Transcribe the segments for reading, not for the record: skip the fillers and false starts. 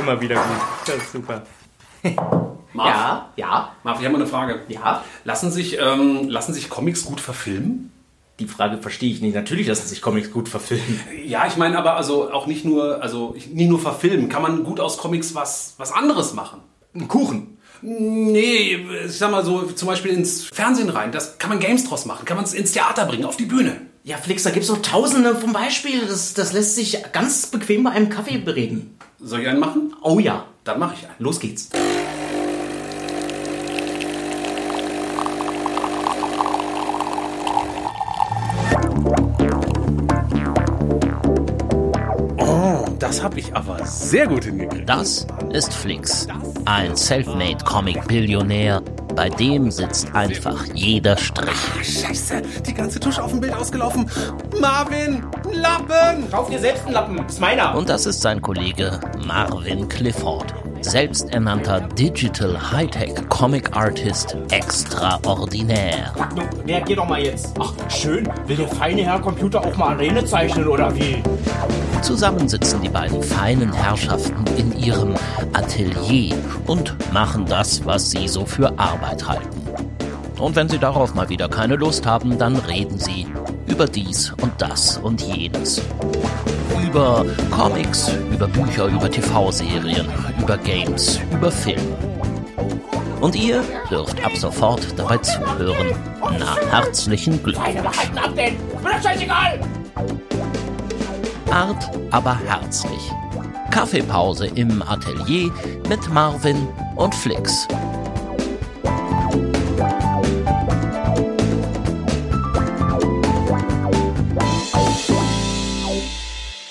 immer wieder gut. Das ist super. Marv? Ja. Marv, ich habe mal eine Frage. Ja. Lassen sich Comics gut verfilmen? Die Frage verstehe ich nicht. Natürlich lassen sich Comics gut verfilmen. Ja, ich meine aber also auch nicht nur verfilmen. Kann man gut aus Comics was anderes machen? Einen Kuchen? Nee, ich sag mal so, zum Beispiel ins Fernsehen rein. Das kann man Games draus machen. Kann man es ins Theater bringen, auf die Bühne. Ja, Flix, da gibt es noch tausende von Beispielen. Das lässt sich ganz bequem bei einem Kaffee bereden. Soll ich einen machen? Oh ja. Dann mache ich einen. Los geht's. Das habe ich aber sehr gut hingekriegt. Das ist Flix, ein Selfmade-Comic-Billionär, bei dem sitzt einfach jeder Strich. Ach, Scheiße, die ganze Tusche auf dem Bild ausgelaufen. Marvin, Lappen! Kauf dir selbst einen Lappen, ist meiner. Und das ist sein Kollege Marvin Clifford, selbsternannter Digital Hightech Comic Artist extraordinär. Ja, geh doch mal jetzt. Ach, schön, will der feine Herr Computer auch mal Arene zeichnen, oder wie? Zusammen sitzen die beiden feinen Herrschaften in ihrem Atelier und machen das, was sie so für Arbeit halten. Und wenn sie darauf mal wieder keine Lust haben, dann reden sie über dies und das und jenes. Über Comics, über Bücher, über TV-Serien, über Games, über Filme. Und ihr dürft ab sofort dabei zuhören. Na, herzlichen Glückwunsch. Art, aber herzlich. Kaffeepause im Atelier mit Marvin und Flix.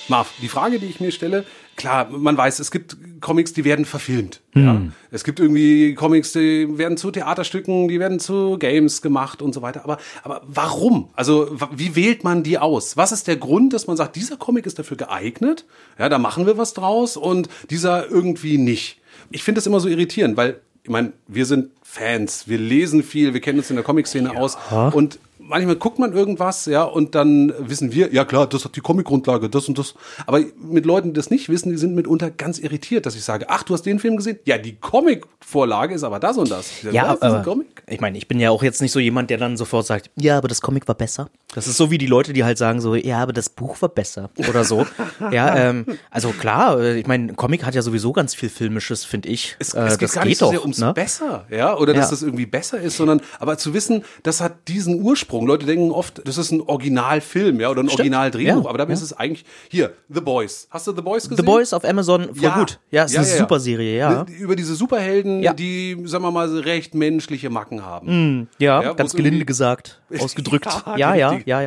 Marv, die Frage, die ich mir stelle, klar, man weiß, es gibt Comics, die werden verfilmt. Hm. Ja. Es gibt irgendwie Comics, die werden zu Theaterstücken, die werden zu Games gemacht und so weiter. Aber warum? Also wie wählt man die aus? Was ist der Grund, dass man sagt, dieser Comic ist dafür geeignet, ja, da machen wir was draus und dieser irgendwie nicht? Ich finde das immer so irritierend, weil, ich meine, wir sind Fans, wir lesen viel, wir kennen uns in der Comic-Szene aus und manchmal guckt man irgendwas, ja, und dann wissen wir, ja klar, das hat die Comic-Grundlage, das und das. Aber mit Leuten, die das nicht wissen, die sind mitunter ganz irritiert, dass ich sage, ach, du hast den Film gesehen? Ja, die Comic-Vorlage ist aber das und das. Ja, aber Comic? Ich meine, ich bin ja auch jetzt nicht so jemand, der dann sofort sagt, ja, aber das Comic war besser. Das ist so wie die Leute, die halt sagen so, ja, aber das Buch war besser oder so. Ja, also klar, ich meine, Comic hat ja sowieso ganz viel Filmisches, finde ich. Es geht gar nicht so sehr ums Besser, ja, oder dass das irgendwie besser ist, sondern, aber zu wissen, das hat diesen Ursprung. Leute denken oft, das ist ein Originalfilm, ja, oder ein Originaldrehbuch, ja, aber dabei ist es eigentlich, hier, The Boys. Hast du The Boys gesehen? The Boys auf Amazon, voll gut. Ja, es ist eine Superserie, Über diese Superhelden, die, sagen wir mal, recht menschliche Macken haben. Mm, ja, ganz gelinde gesagt, ausgedrückt. Die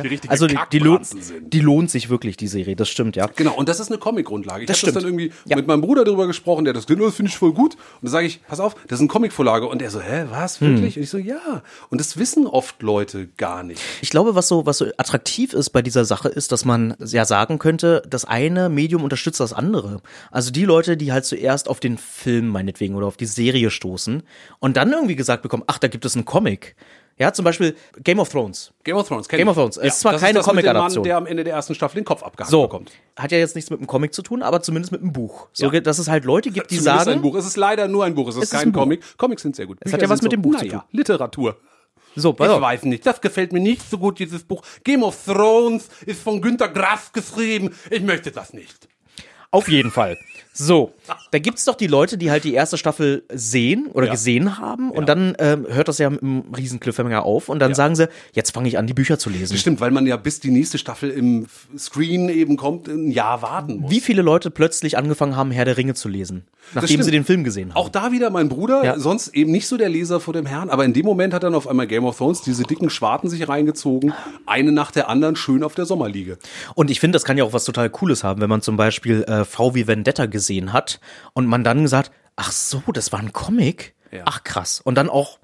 richtigen Kackbranzen sind. Die lohnt sich wirklich, die Serie, das stimmt, ja. Genau, und das ist eine Comic-Grundlage. Ich habe das dann irgendwie mit meinem Bruder darüber gesprochen, der das finde ich voll gut. Und dann sage ich, pass auf, das ist eine Comic-Vorlage. Und er so, hä, was, wirklich? Und ich so, ja. Und das wissen oft Leute gar nicht. Ich glaube, was so attraktiv ist bei dieser Sache, ist, dass man ja sagen könnte, das eine Medium unterstützt das andere. Also die Leute, die halt zuerst auf den Film meinetwegen oder auf die Serie stoßen und dann irgendwie gesagt bekommen, ach, da gibt es einen Comic. Ja, zum Beispiel Game of Thrones. Game of Thrones. Ja, ist zwar keine Comic-Adaption. Das ist der Mann, der am Ende der ersten Staffel den Kopf abgehackt bekommt. Hat ja jetzt nichts mit dem Comic zu tun, aber zumindest mit einem Buch. So, dass es halt Leute gibt, die sagen... Ein Buch. Es ist leider nur ein Buch, es ist kein Comic. Comics sind sehr gut. Es hat ja was mit dem Buch zu tun. Literatur. So, ich weiß nicht, das gefällt mir nicht so gut, dieses Buch. Game of Thrones ist von Günter Grass geschrieben. Ich möchte das nicht. Auf jeden Fall. So, da gibt's doch die Leute, die halt die erste Staffel sehen oder gesehen haben und dann hört das ja mit einem riesen Cliffhanger auf und dann sagen sie, jetzt fange ich an, die Bücher zu lesen. Stimmt, weil man ja bis die nächste Staffel im Screen eben kommt, ein Jahr warten muss. Wie viele Leute plötzlich angefangen haben, Herr der Ringe zu lesen, nachdem sie den Film gesehen haben. Auch da wieder mein Bruder, sonst eben nicht so der Leser vor dem Herrn, aber in dem Moment hat dann auf einmal Game of Thrones diese dicken Schwarten sich reingezogen, eine nach der anderen schön auf der Sommerliege. Und ich finde, das kann ja auch was total Cooles haben, wenn man zum Beispiel V wie Vendetta gesehen hat und man dann gesagt, ach so, das war ein Comic? Ja. Ach krass. Und dann auch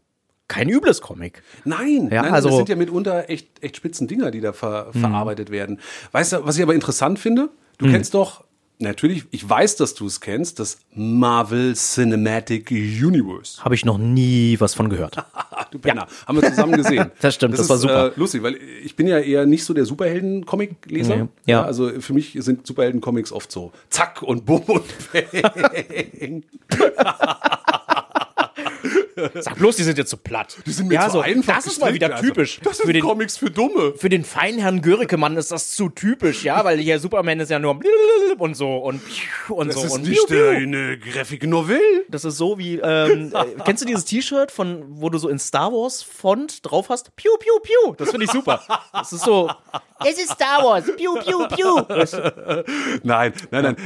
kein übles Comic. Nein, also das sind ja mitunter echt spitzen Dinger, die da verarbeitet werden. Weißt du, was ich aber interessant finde? Du kennst doch natürlich, ich weiß, dass du es kennst, das Marvel Cinematic Universe. Habe ich noch nie was von gehört. Du Penner, ja. Haben wir zusammen gesehen. Das stimmt, das war super. Lustig, weil ich bin ja eher nicht so der Superhelden-Comic-Leser. Nee. Ja. Also für mich sind Superhelden-Comics oft so zack und bumm und bang. Sag bloß, die sind jetzt so platt. Die sind mir ja, so einfach. Das ist mal wieder typisch. Das sind für den, Comics für Dumme. Für den feinen Herrn Görekemann ist das zu typisch, ja, weil hier Superman ist ja nur und so und so. Das ist nicht eine Graphic Novel. Das ist so wie, kennst du dieses T-Shirt, von wo du so in Star Wars Font drauf hast? Piu, piu, piu. Das finde ich super. Das ist so, es ist Star Wars. Piu, piu, piu. Nein.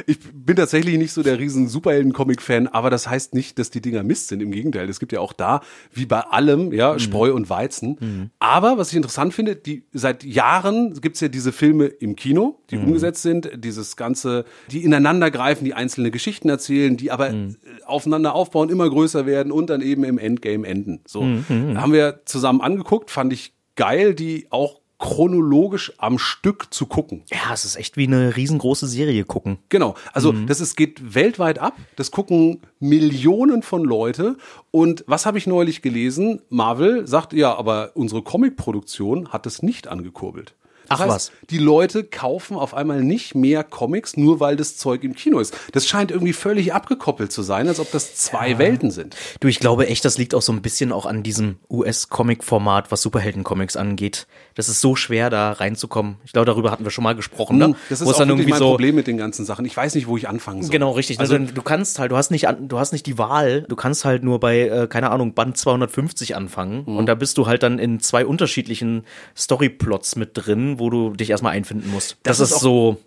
Ich bin tatsächlich nicht so der riesen Superhelden-Comic-Fan, aber das heißt nicht, dass die Dinger Mist sind. Im Gegenteil, es gibt ja auch da, wie bei allem, ja, Spreu und Weizen. Mhm. Aber was ich interessant finde, die seit Jahren gibt es ja diese Filme im Kino, die umgesetzt sind, dieses Ganze, die ineinander greifen, die einzelne Geschichten erzählen, die aber aufeinander aufbauen, immer größer werden und dann eben im Endgame enden. So, haben wir zusammen angeguckt, fand ich geil, die auch chronologisch am Stück zu gucken. Ja, es ist echt wie eine riesengroße Serie gucken. Genau, also das geht weltweit ab, das gucken Millionen von Leute und was habe ich neulich gelesen? Marvel sagt, ja, aber unsere Comicproduktion hat es nicht angekurbelt. Das heißt, was? Die Leute kaufen auf einmal nicht mehr Comics, nur weil das Zeug im Kino ist. Das scheint irgendwie völlig abgekoppelt zu sein, als ob das zwei Welten sind. Du, ich glaube echt, das liegt auch so ein bisschen auch an diesem US-Comic-Format, was Superhelden-Comics angeht. Das ist so schwer, da reinzukommen. Ich glaube, darüber hatten wir schon mal gesprochen. Ne? Das ist auch dann irgendwie mein Problem mit den ganzen Sachen. Ich weiß nicht, wo ich anfangen soll. Genau, richtig. Also, du kannst halt, du hast nicht die Wahl. Du kannst halt nur bei, keine Ahnung, Band 250 anfangen. Mhm. Und da bist du halt dann in zwei unterschiedlichen Storyplots mit drin, wo du dich erstmal einfinden musst. Das ist auch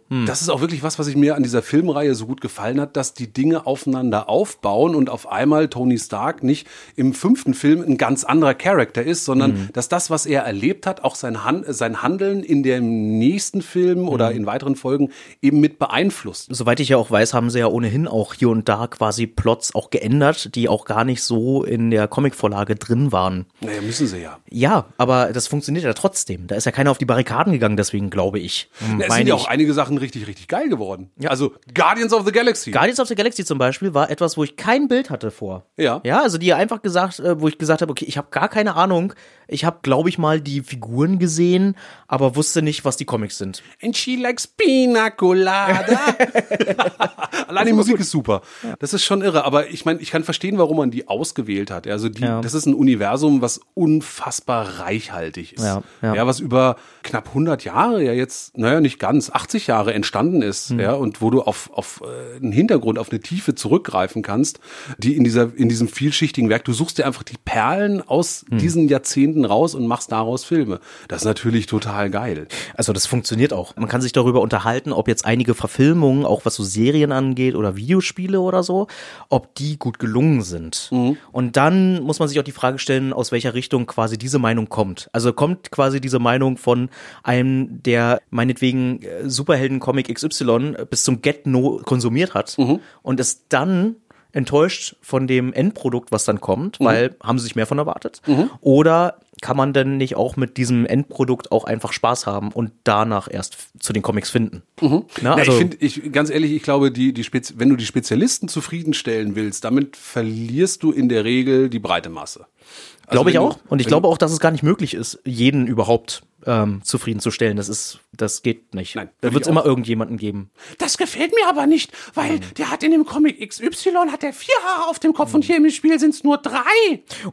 wirklich was ich mir an dieser Filmreihe so gut gefallen hat, dass die Dinge aufeinander aufbauen und auf einmal Tony Stark nicht im 5. Film ein ganz anderer Charakter ist, sondern dass das, was er erlebt hat, auch sein Handeln in dem nächsten Film oder in weiteren Folgen eben mit beeinflusst. Soweit ich ja auch weiß, haben sie ja ohnehin auch hier und da quasi Plots auch geändert, die auch gar nicht so in der Comicvorlage drin waren. Naja, müssen sie ja. Ja, aber das funktioniert ja trotzdem. Da ist ja keiner auf die Barrikaden gegangen, deswegen glaube ich. Es sind ja auch einige Sachen richtig, richtig geil geworden. Ja. Also Guardians of the Galaxy. Guardians of the Galaxy zum Beispiel war etwas, wo ich kein Bild hatte vor. Ja. Ja, also die einfach gesagt, wo ich gesagt habe, okay, ich habe gar keine Ahnung. Ich habe, glaube ich, mal die Figuren gesehen, aber wusste nicht, was die Comics sind. And she likes Pina Colada. Allein die Musik ist super. Ja. Das ist schon irre, aber ich meine, ich kann verstehen, warum man die ausgewählt hat. Also das ist ein Universum, was unfassbar reichhaltig ist. Ja, was über knapp 100 Jahre ja jetzt, naja, nicht ganz, 80 Jahre entstanden ist, ja, und wo du auf einen Hintergrund, auf eine Tiefe zurückgreifen kannst, die in diesem vielschichtigen Werk, du suchst dir einfach die Perlen aus diesen Jahrzehnten raus und machst daraus Filme. Das ist natürlich total geil. Also das funktioniert auch. Man kann sich darüber unterhalten, ob jetzt einige Verfilmungen, auch was so Serien angeht oder Videospiele oder so, ob die gut gelungen sind. Mhm. Und dann muss man sich auch die Frage stellen, aus welcher Richtung quasi diese Meinung kommt. Also kommt quasi diese Meinung von einem, der meinetwegen Superhelden-Comic XY bis zum Get-No konsumiert hat und es dann enttäuscht von dem Endprodukt, was dann kommt, weil haben sie sich mehr von erwartet? Oder kann man denn nicht auch mit diesem Endprodukt auch einfach Spaß haben und danach erst zu den Comics finden? Ich glaube, wenn du die Spezialisten zufriedenstellen willst, damit verlierst du in der Regel die breite Masse. Glaube ich auch. Und ich glaube auch, dass es gar nicht möglich ist, jeden überhaupt zufriedenzustellen. Das geht nicht. Nein, da wird es immer irgendjemanden geben. Das gefällt mir aber nicht, weil der hat in dem Comic XY, hat der 4 Haare auf dem Kopf und hier im Spiel sind es nur 3.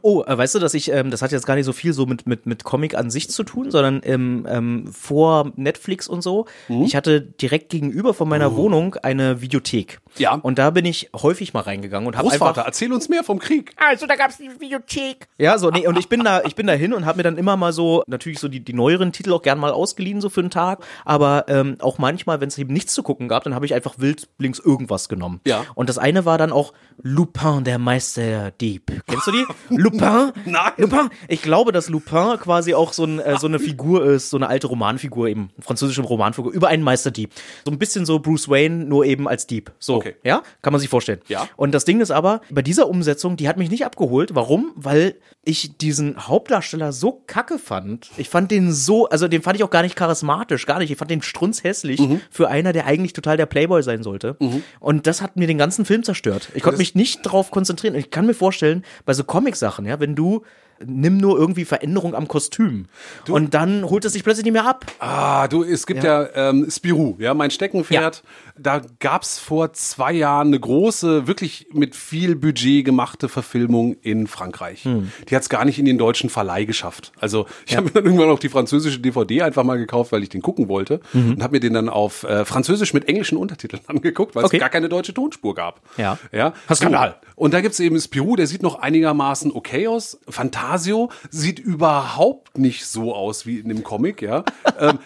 Oh, weißt du, dass ich, das hat jetzt gar nicht so viel so mit Comic an sich zu tun, sondern vor Netflix und so. Ich hatte direkt gegenüber von meiner Wohnung eine Videothek. Ja. Und da bin ich häufig mal reingegangen und habe einfach... Großvater, erzähl uns mehr vom Krieg. Also, da gab's die Videothek. Ja, so, nee, und ich bin da hin und habe mir dann immer mal so, natürlich so die neueren Titel auch gern mal ausgeliehen, so für einen Tag, aber auch manchmal, wenn es eben nichts zu gucken gab, dann habe ich einfach wildlings irgendwas genommen. Ja. Und das eine war dann auch Lupin, der Meisterdieb. Kennst du die? Lupin? Nein. Lupin? Ich glaube, dass Lupin quasi auch so eine Figur ist, so eine alte Romanfigur eben, französische Romanfigur, über einen Meisterdieb. So ein bisschen so Bruce Wayne, nur eben als Dieb. So, okay. Ja? Kann man sich vorstellen. Ja. Und das Ding ist aber, bei dieser Umsetzung, die hat mich nicht abgeholt. Warum? Weil weil ich diesen Hauptdarsteller so kacke fand. Ich fand den so, also den fand ich auch gar nicht charismatisch, gar nicht. Ich fand den strunzhässlich für einer, der eigentlich total der Playboy sein sollte. Und das hat mir den ganzen Film zerstört. Ich konnte mich nicht drauf konzentrieren. Und ich kann mir vorstellen, bei so Comic-Sachen, ja, wenn du nimm nur irgendwie Veränderung am Kostüm. Du, und dann holt es dich plötzlich nicht mehr ab. Ah, du, es gibt Spirou, ja, mein Steckenpferd. Ja. Da gab's vor 2 Jahren eine große, wirklich mit viel Budget gemachte Verfilmung in Frankreich. Die hat's gar nicht in den deutschen Verleih geschafft. Also ich habe mir dann irgendwann auch die französische DVD einfach mal gekauft, weil ich den gucken wollte und habe mir den dann auf Französisch mit englischen Untertiteln angeguckt, weil es gar keine deutsche Tonspur gab. Skandal. Und da gibt's eben Spirou, der sieht noch einigermaßen okay aus. Casio sieht überhaupt nicht so aus wie in dem Comic, ja.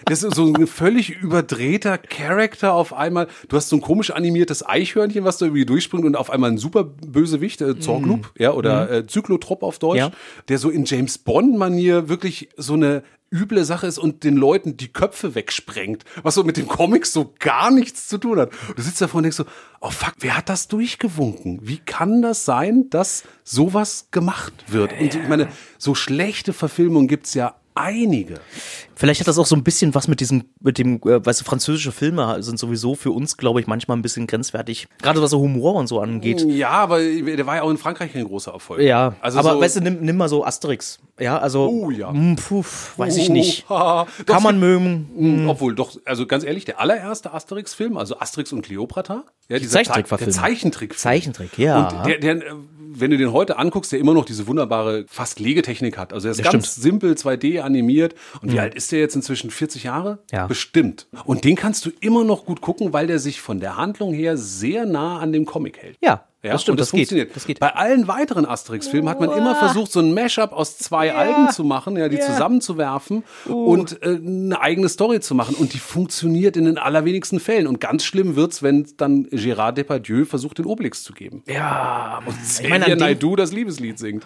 Das ist so ein völlig überdrehter Charakter auf einmal. Du hast so ein komisch animiertes Eichhörnchen, was da irgendwie durchspringt und auf einmal ein super Bösewicht, Zorglub, ja, oder Zyklotrop auf Deutsch, der so in James-Bond-Manier wirklich so eine üble Sache ist und den Leuten die Köpfe wegsprengt, was so mit dem Comic so gar nichts zu tun hat. Du sitzt davor und denkst so, oh fuck, wer hat das durchgewunken? Wie kann das sein, dass sowas gemacht wird? Und ich meine, so schlechte Verfilmungen gibt's ja einige. Vielleicht hat das auch so ein bisschen was mit diesem, weißt du, französische Filme sind sowieso für uns, glaube ich, manchmal ein bisschen grenzwertig. Gerade was so Humor und so angeht. Ja, aber der war ja auch in Frankreich kein großer Erfolg. Ja, also aber so, weißt du, nimm mal so Asterix. Ja, also, weiß ich nicht. Kann man mögen. Obwohl, doch, also ganz ehrlich, der allererste Asterix-Film, also Asterix und Cleopatra. Ja, dieser Zeichentrickfilm. Zeichentrick, ja. Und der wenn du den heute anguckst, der immer noch diese wunderbare, fast Legetechnik hat. Also er ist ganz simpel, 2D animiert. Und wie alt ist der jetzt inzwischen? 40 Jahre? Ja. Bestimmt. Und den kannst du immer noch gut gucken, weil der sich von der Handlung her sehr nah an dem Comic hält. Ja. Ja, das stimmt, das funktioniert. Das geht. Bei allen weiteren Asterix-Filmen hat man immer versucht, so ein Mashup aus 2 Alben zu machen, ja, die zusammenzuwerfen und eine eigene Story zu machen. Und die funktioniert in den allerwenigsten Fällen. Und ganz schlimm wird's, wenn dann Gérard Depardieu versucht, den Obelix zu geben. Ja, und Xavier Naidoo das Liebeslied singt.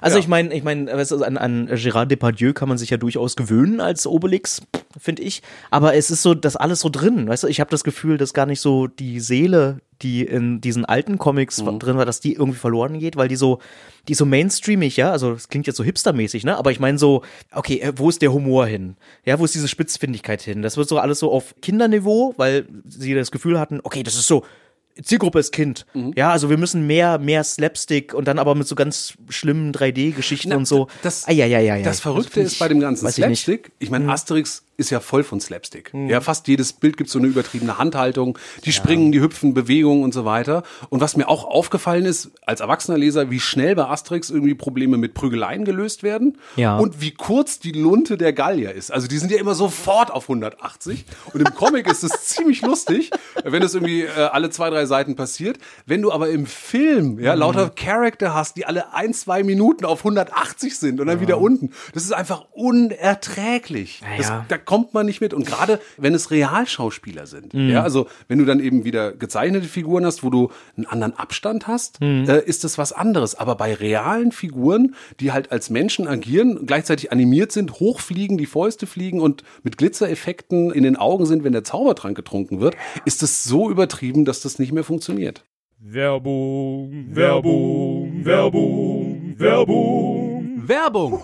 Also ich meine, weißt du, an Gérard Depardieu kann man sich ja durchaus gewöhnen als Obelix, finde ich. Aber es ist so, das alles so drin. Weißt du, ich habe das Gefühl, dass gar nicht so die Seele, die in diesen alten Comics drin war, dass die irgendwie verloren geht, weil die so mainstreamig, ja, also das klingt jetzt so hipstermäßig, ne, aber ich meine so, okay, wo ist der Humor hin? Ja, wo ist diese Spitzfindigkeit hin? Das wird so alles so auf Kinderniveau, weil sie das Gefühl hatten, okay, das ist so, Zielgruppe ist Kind. Ja, also wir müssen mehr Slapstick und dann aber mit so ganz schlimmen 3D-Geschichten und so. Das Verrückte ist bei dem ganzen Slapstick, ich meine, Asterix ist ja voll von Slapstick. Ja, fast jedes Bild gibt so eine übertriebene Handhaltung. Die springen, die hüpfen, Bewegungen und so weiter. Und was mir auch aufgefallen ist, als erwachsener Leser, wie schnell bei Asterix irgendwie Probleme mit Prügeleien gelöst werden. Ja. Und wie kurz die Lunte der Gallier ist. Also die sind ja immer sofort auf 180. Und im Comic ist es ziemlich lustig, wenn das irgendwie alle 2, 3 Seiten passiert. Wenn du aber im Film lauter Charakter hast, die alle 1, 2 Minuten auf 180 sind und dann wieder unten. Das ist einfach unerträglich. Da kommt man nicht mit. Und gerade, wenn es Realschauspieler sind. Ja, also, wenn du dann eben wieder gezeichnete Figuren hast, wo du einen anderen Abstand hast, ist das was anderes. Aber bei realen Figuren, die halt als Menschen agieren, gleichzeitig animiert sind, hochfliegen, die Fäuste fliegen und mit Glitzereffekten in den Augen sind, wenn der Zaubertrank getrunken wird, ist das so übertrieben, dass das nicht mehr funktioniert. Werbung, Werbung, Werbung, Werbung, Werbung.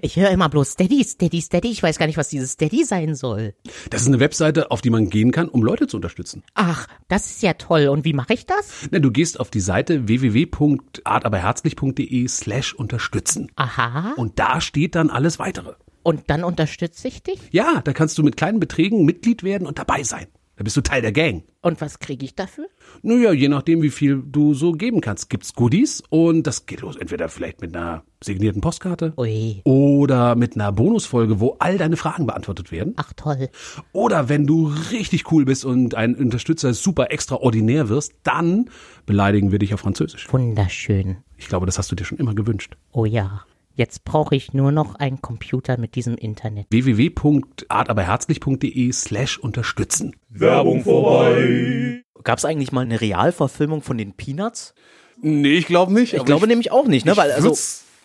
Ich höre immer bloß Steady, Steady, Steady. Ich weiß gar nicht, was dieses Steady sein soll. Das ist eine Webseite, auf die man gehen kann, um Leute zu unterstützen. Ach, das ist ja toll. Und wie mache ich das? Na, du gehst auf die Seite www.artaberherzlich.de/unterstützen. Aha. Und da steht dann alles Weitere. Und dann unterstütze ich dich? Ja, da kannst du mit kleinen Beträgen Mitglied werden und dabei sein. Da bist du Teil der Gang. Und was kriege ich dafür? Naja, je nachdem, wie viel du so geben kannst, gibt's Goodies. Und das geht los entweder vielleicht mit einer signierten Postkarte. Ui. Oder mit einer Bonusfolge, wo all deine Fragen beantwortet werden. Ach toll. Oder wenn du richtig cool bist und ein Unterstützer super extraordinär wirst, dann beleidigen wir dich auf Französisch. Wunderschön. Ich glaube, das hast du dir schon immer gewünscht. Oh ja. Jetzt brauche ich nur noch einen Computer mit diesem Internet. www.artaberherzlich.de/unterstützen. Werbung vorbei. Gab es eigentlich mal eine Realverfilmung von den Peanuts? Nee, ich glaube nicht. Ich glaube nämlich auch nicht, ne? Weil, also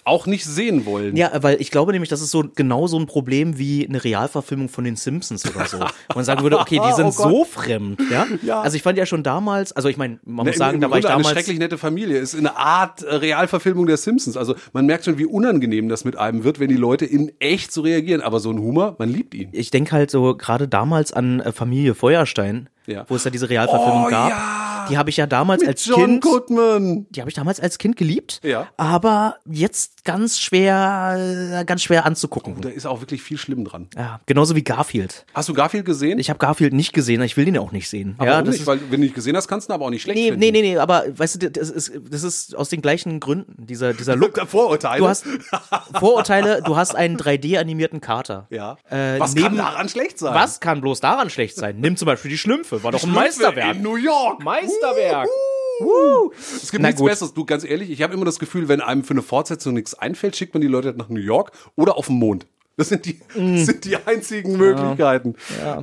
auch nicht sehen wollen. Ja, weil ich glaube nämlich, das ist so genau so ein Problem wie eine Realverfilmung von den Simpsons oder so. Man sagen würde, okay, die sind so fremd. Ja? Ja. Also ich fand ja schon damals, also ich meine, man muss sagen, da war ich damals... Eine schrecklich nette Familie ist eine Art Realverfilmung der Simpsons. Also man merkt schon, wie unangenehm das mit einem wird, wenn die Leute in echt so reagieren. Aber so ein Humor, man liebt ihn. Ich denke halt so gerade damals an Familie Feuerstein, ja, wo es ja diese Realverfilmung gab. Ja. Die habe ich ja damals mit als John Kind. Goodman. Die habe ich damals als Kind geliebt. Ja. Aber jetzt ganz schwer anzugucken. Oh, da ist auch wirklich viel schlimm dran. Ja, genauso wie Garfield. Hast du Garfield gesehen? Ich habe Garfield nicht gesehen, ich will den auch nicht sehen. Aber ja, das nicht, ist, weil wenn du nicht gesehen hast, kannst du ihn aber auch nicht schlecht finden. Nee, aber weißt du, das ist aus den gleichen Gründen, dieser Look. Vorurteile. Du hast Vorurteile, du hast einen 3D-animierten Kater. Ja. Was kann daran schlecht sein? Was kann bloß daran schlecht sein? Nimm zum Beispiel die Schlümpfe, war doch ein Meisterwerk. In New York. Meisterwerk. Es gibt nichts Besseres. Du, ganz ehrlich, ich habe immer das Gefühl, wenn einem für eine Fortsetzung nichts einfällt, schickt man die Leute nach New York oder auf den Mond. Das sind die einzigen Möglichkeiten,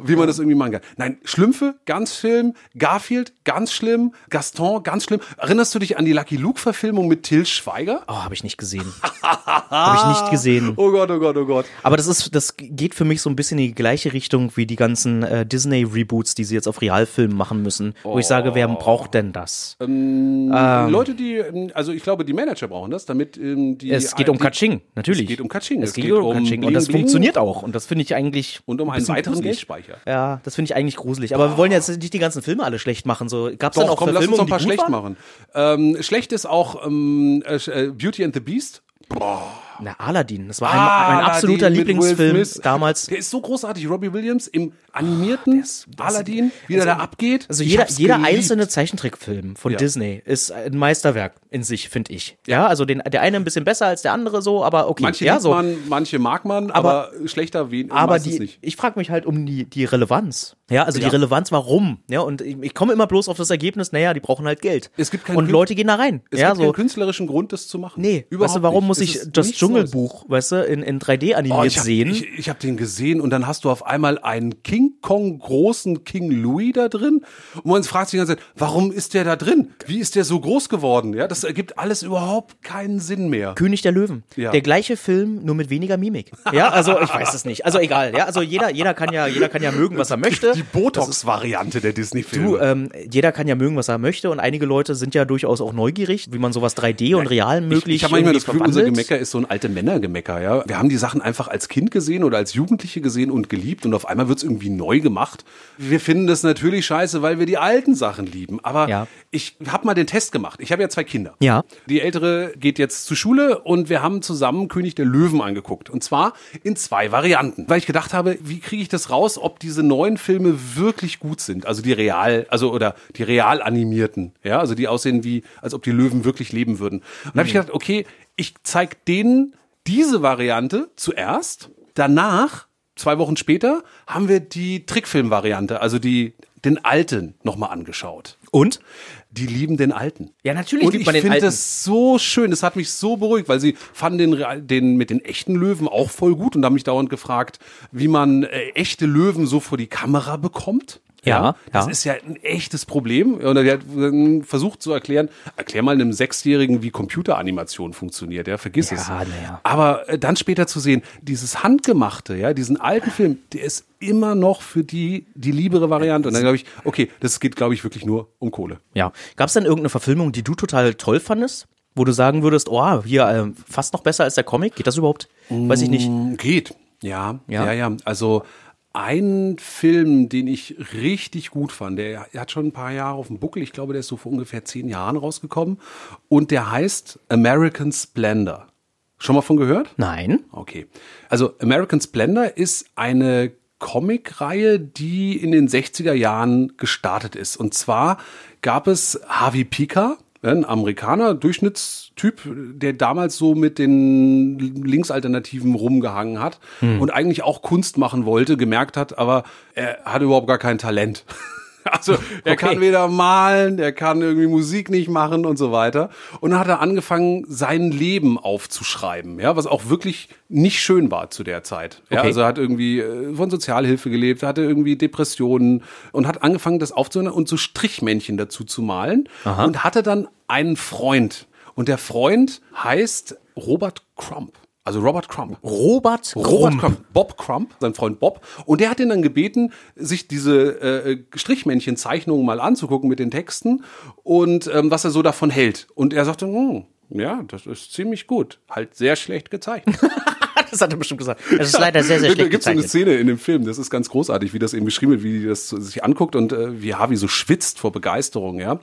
wie man das irgendwie machen kann. Nein, Schlümpfe, ganz schlimm. Garfield, ganz schlimm. Gaston, ganz schlimm. Erinnerst du dich an die Lucky Luke-Verfilmung mit Til Schweiger? Oh, habe ich nicht gesehen. Oh Gott, oh Gott, oh Gott. Aber das geht für mich so ein bisschen in die gleiche Richtung wie die ganzen Disney-Reboots, die sie jetzt auf Realfilmen machen müssen. Wo ich sage, wer braucht denn das? Leute, ich glaube, die Manager brauchen das, damit die... Es geht um Kaching, natürlich. Es geht um Kaching. Und das funktioniert auch. Und das finde ich eigentlich. Und um einen weiteren Geldspeicher. Ja, das finde ich eigentlich gruselig. Aber wir wollen jetzt nicht die ganzen Filme alle schlecht machen. So, gab's dann auch komm, lass uns noch ein paar schlecht machen. Schlecht ist auch Beauty and the Beast. Boah. Na, Aladdin. Das war mein absoluter Lieblingsfilm damals. Der ist so großartig. Robbie Williams im animierten Aladdin, wie der da abgeht. Also jeder einzelne Zeichentrickfilm von Disney ist ein Meisterwerk in sich, finde ich. Ja, also der eine ein bisschen besser als der andere so, aber okay. Manche manche mag man, aber schlechter wie meistens nicht. Ich frage mich halt um die Relevanz. Ja, also die Relevanz, warum? Ja, und ich komme immer bloß auf das Ergebnis, naja, die brauchen halt Geld. Es gibt keinen Leute gehen da rein. Es gibt keinen künstlerischen Grund, das zu machen. Nee, überhaupt nicht. Warum muss ich das Dschungelbuch, weißt du, in 3D animiert sehen. Ich habe den gesehen und dann hast du auf einmal einen King Kong, großen King Louis da drin und man fragt sich die ganze Zeit, warum ist der da drin? Wie ist der so groß geworden? Ja, das ergibt alles überhaupt keinen Sinn mehr. König der Löwen. Ja. Der gleiche Film, nur mit weniger Mimik. Ja, also ich weiß es nicht. Also egal. Ja, also jeder kann ja mögen, was er möchte. Die Botox-Variante der Disney-Filme. Du, jeder kann ja mögen, was er möchte und einige Leute sind ja durchaus auch neugierig, wie man sowas 3D und real möglich ich habe manchmal das Gefühl, unser Gemecker ist so ein alte Männergemecker, ja. Wir haben die Sachen einfach als Kind gesehen oder als Jugendliche gesehen und geliebt und auf einmal wird es irgendwie neu gemacht. Wir finden das natürlich scheiße, weil wir die alten Sachen lieben, aber ich habe mal den Test gemacht. Ich habe ja 2 Kinder. Ja. Die Ältere geht jetzt zur Schule und wir haben zusammen König der Löwen angeguckt und zwar in 2 Varianten, weil ich gedacht habe, wie kriege ich das raus, ob diese neuen Filme wirklich gut sind, also die real animierten, ja, also die aussehen wie, als ob die Löwen wirklich leben würden. Und habe ich gedacht, okay, ich zeige denen diese Variante zuerst. Danach, 2 Wochen später, haben wir die Trickfilm-Variante, also den alten, nochmal angeschaut. Und? Die lieben den alten. Ja, natürlich liebt man den alten. Und ich finde das so schön. Das hat mich so beruhigt, weil sie fanden den mit den echten Löwen auch voll gut und haben mich dauernd gefragt, wie man echte Löwen so vor die Kamera bekommt. Ja, das ist ja ein echtes Problem. Und er hat versucht zu erklären, erklär mal einem 6-Jährigen, wie Computeranimation funktioniert. Ja, vergiss es. Ja. Aber dann später zu sehen, dieses Handgemachte, ja, diesen alten Film, der ist immer noch für die liebere Variante. Und dann glaube ich, okay, das geht, glaube ich, wirklich nur um Kohle. Ja. Gab es denn irgendeine Verfilmung, die du total toll fandest? Wo du sagen würdest, oh, hier fast noch besser als der Comic? Geht das überhaupt? Weiß ich nicht. Geht. Ja. Also... Ein Film, den ich richtig gut fand, der hat schon ein paar Jahre auf dem Buckel, ich glaube, der ist so vor ungefähr 10 Jahren rausgekommen und der heißt American Splendor. Schon mal von gehört? Nein. Okay. Also American Splendor ist eine Comicreihe, die in den 60er Jahren gestartet ist. Und zwar gab es Harvey Pekar, ein Amerikaner, Durchschnittstyp, der damals so mit den Linksalternativen rumgehangen hat und eigentlich auch Kunst machen wollte, gemerkt hat, aber er hat überhaupt gar kein Talent. Also er kann weder malen, er kann irgendwie Musik nicht machen und so weiter. Und dann hat er angefangen, sein Leben aufzuschreiben, ja, was auch wirklich nicht schön war zu der Zeit. Ja, also er hat irgendwie von Sozialhilfe gelebt, hatte irgendwie Depressionen und hat angefangen, das aufzuhören und so Strichmännchen dazu zu malen. Aha. Und hatte dann einen Freund. Und der Freund heißt Robert Crumb. Also Robert Crumb. Robert Crumb. Bob Crumb, sein Freund Bob. Und der hat ihn dann gebeten, sich diese Strichmännchen-Zeichnungen mal anzugucken mit den Texten und was er so davon hält. Und er sagte, ja, das ist ziemlich gut. Halt sehr schlecht gezeichnet. Das hat er bestimmt gesagt. Das ist leider sehr, sehr schlecht gezeichnet. Da gibt es eine Szene in dem Film, das ist ganz großartig, wie das eben beschrieben wird, wie die das sich anguckt und wie Harvey so schwitzt vor Begeisterung, ja.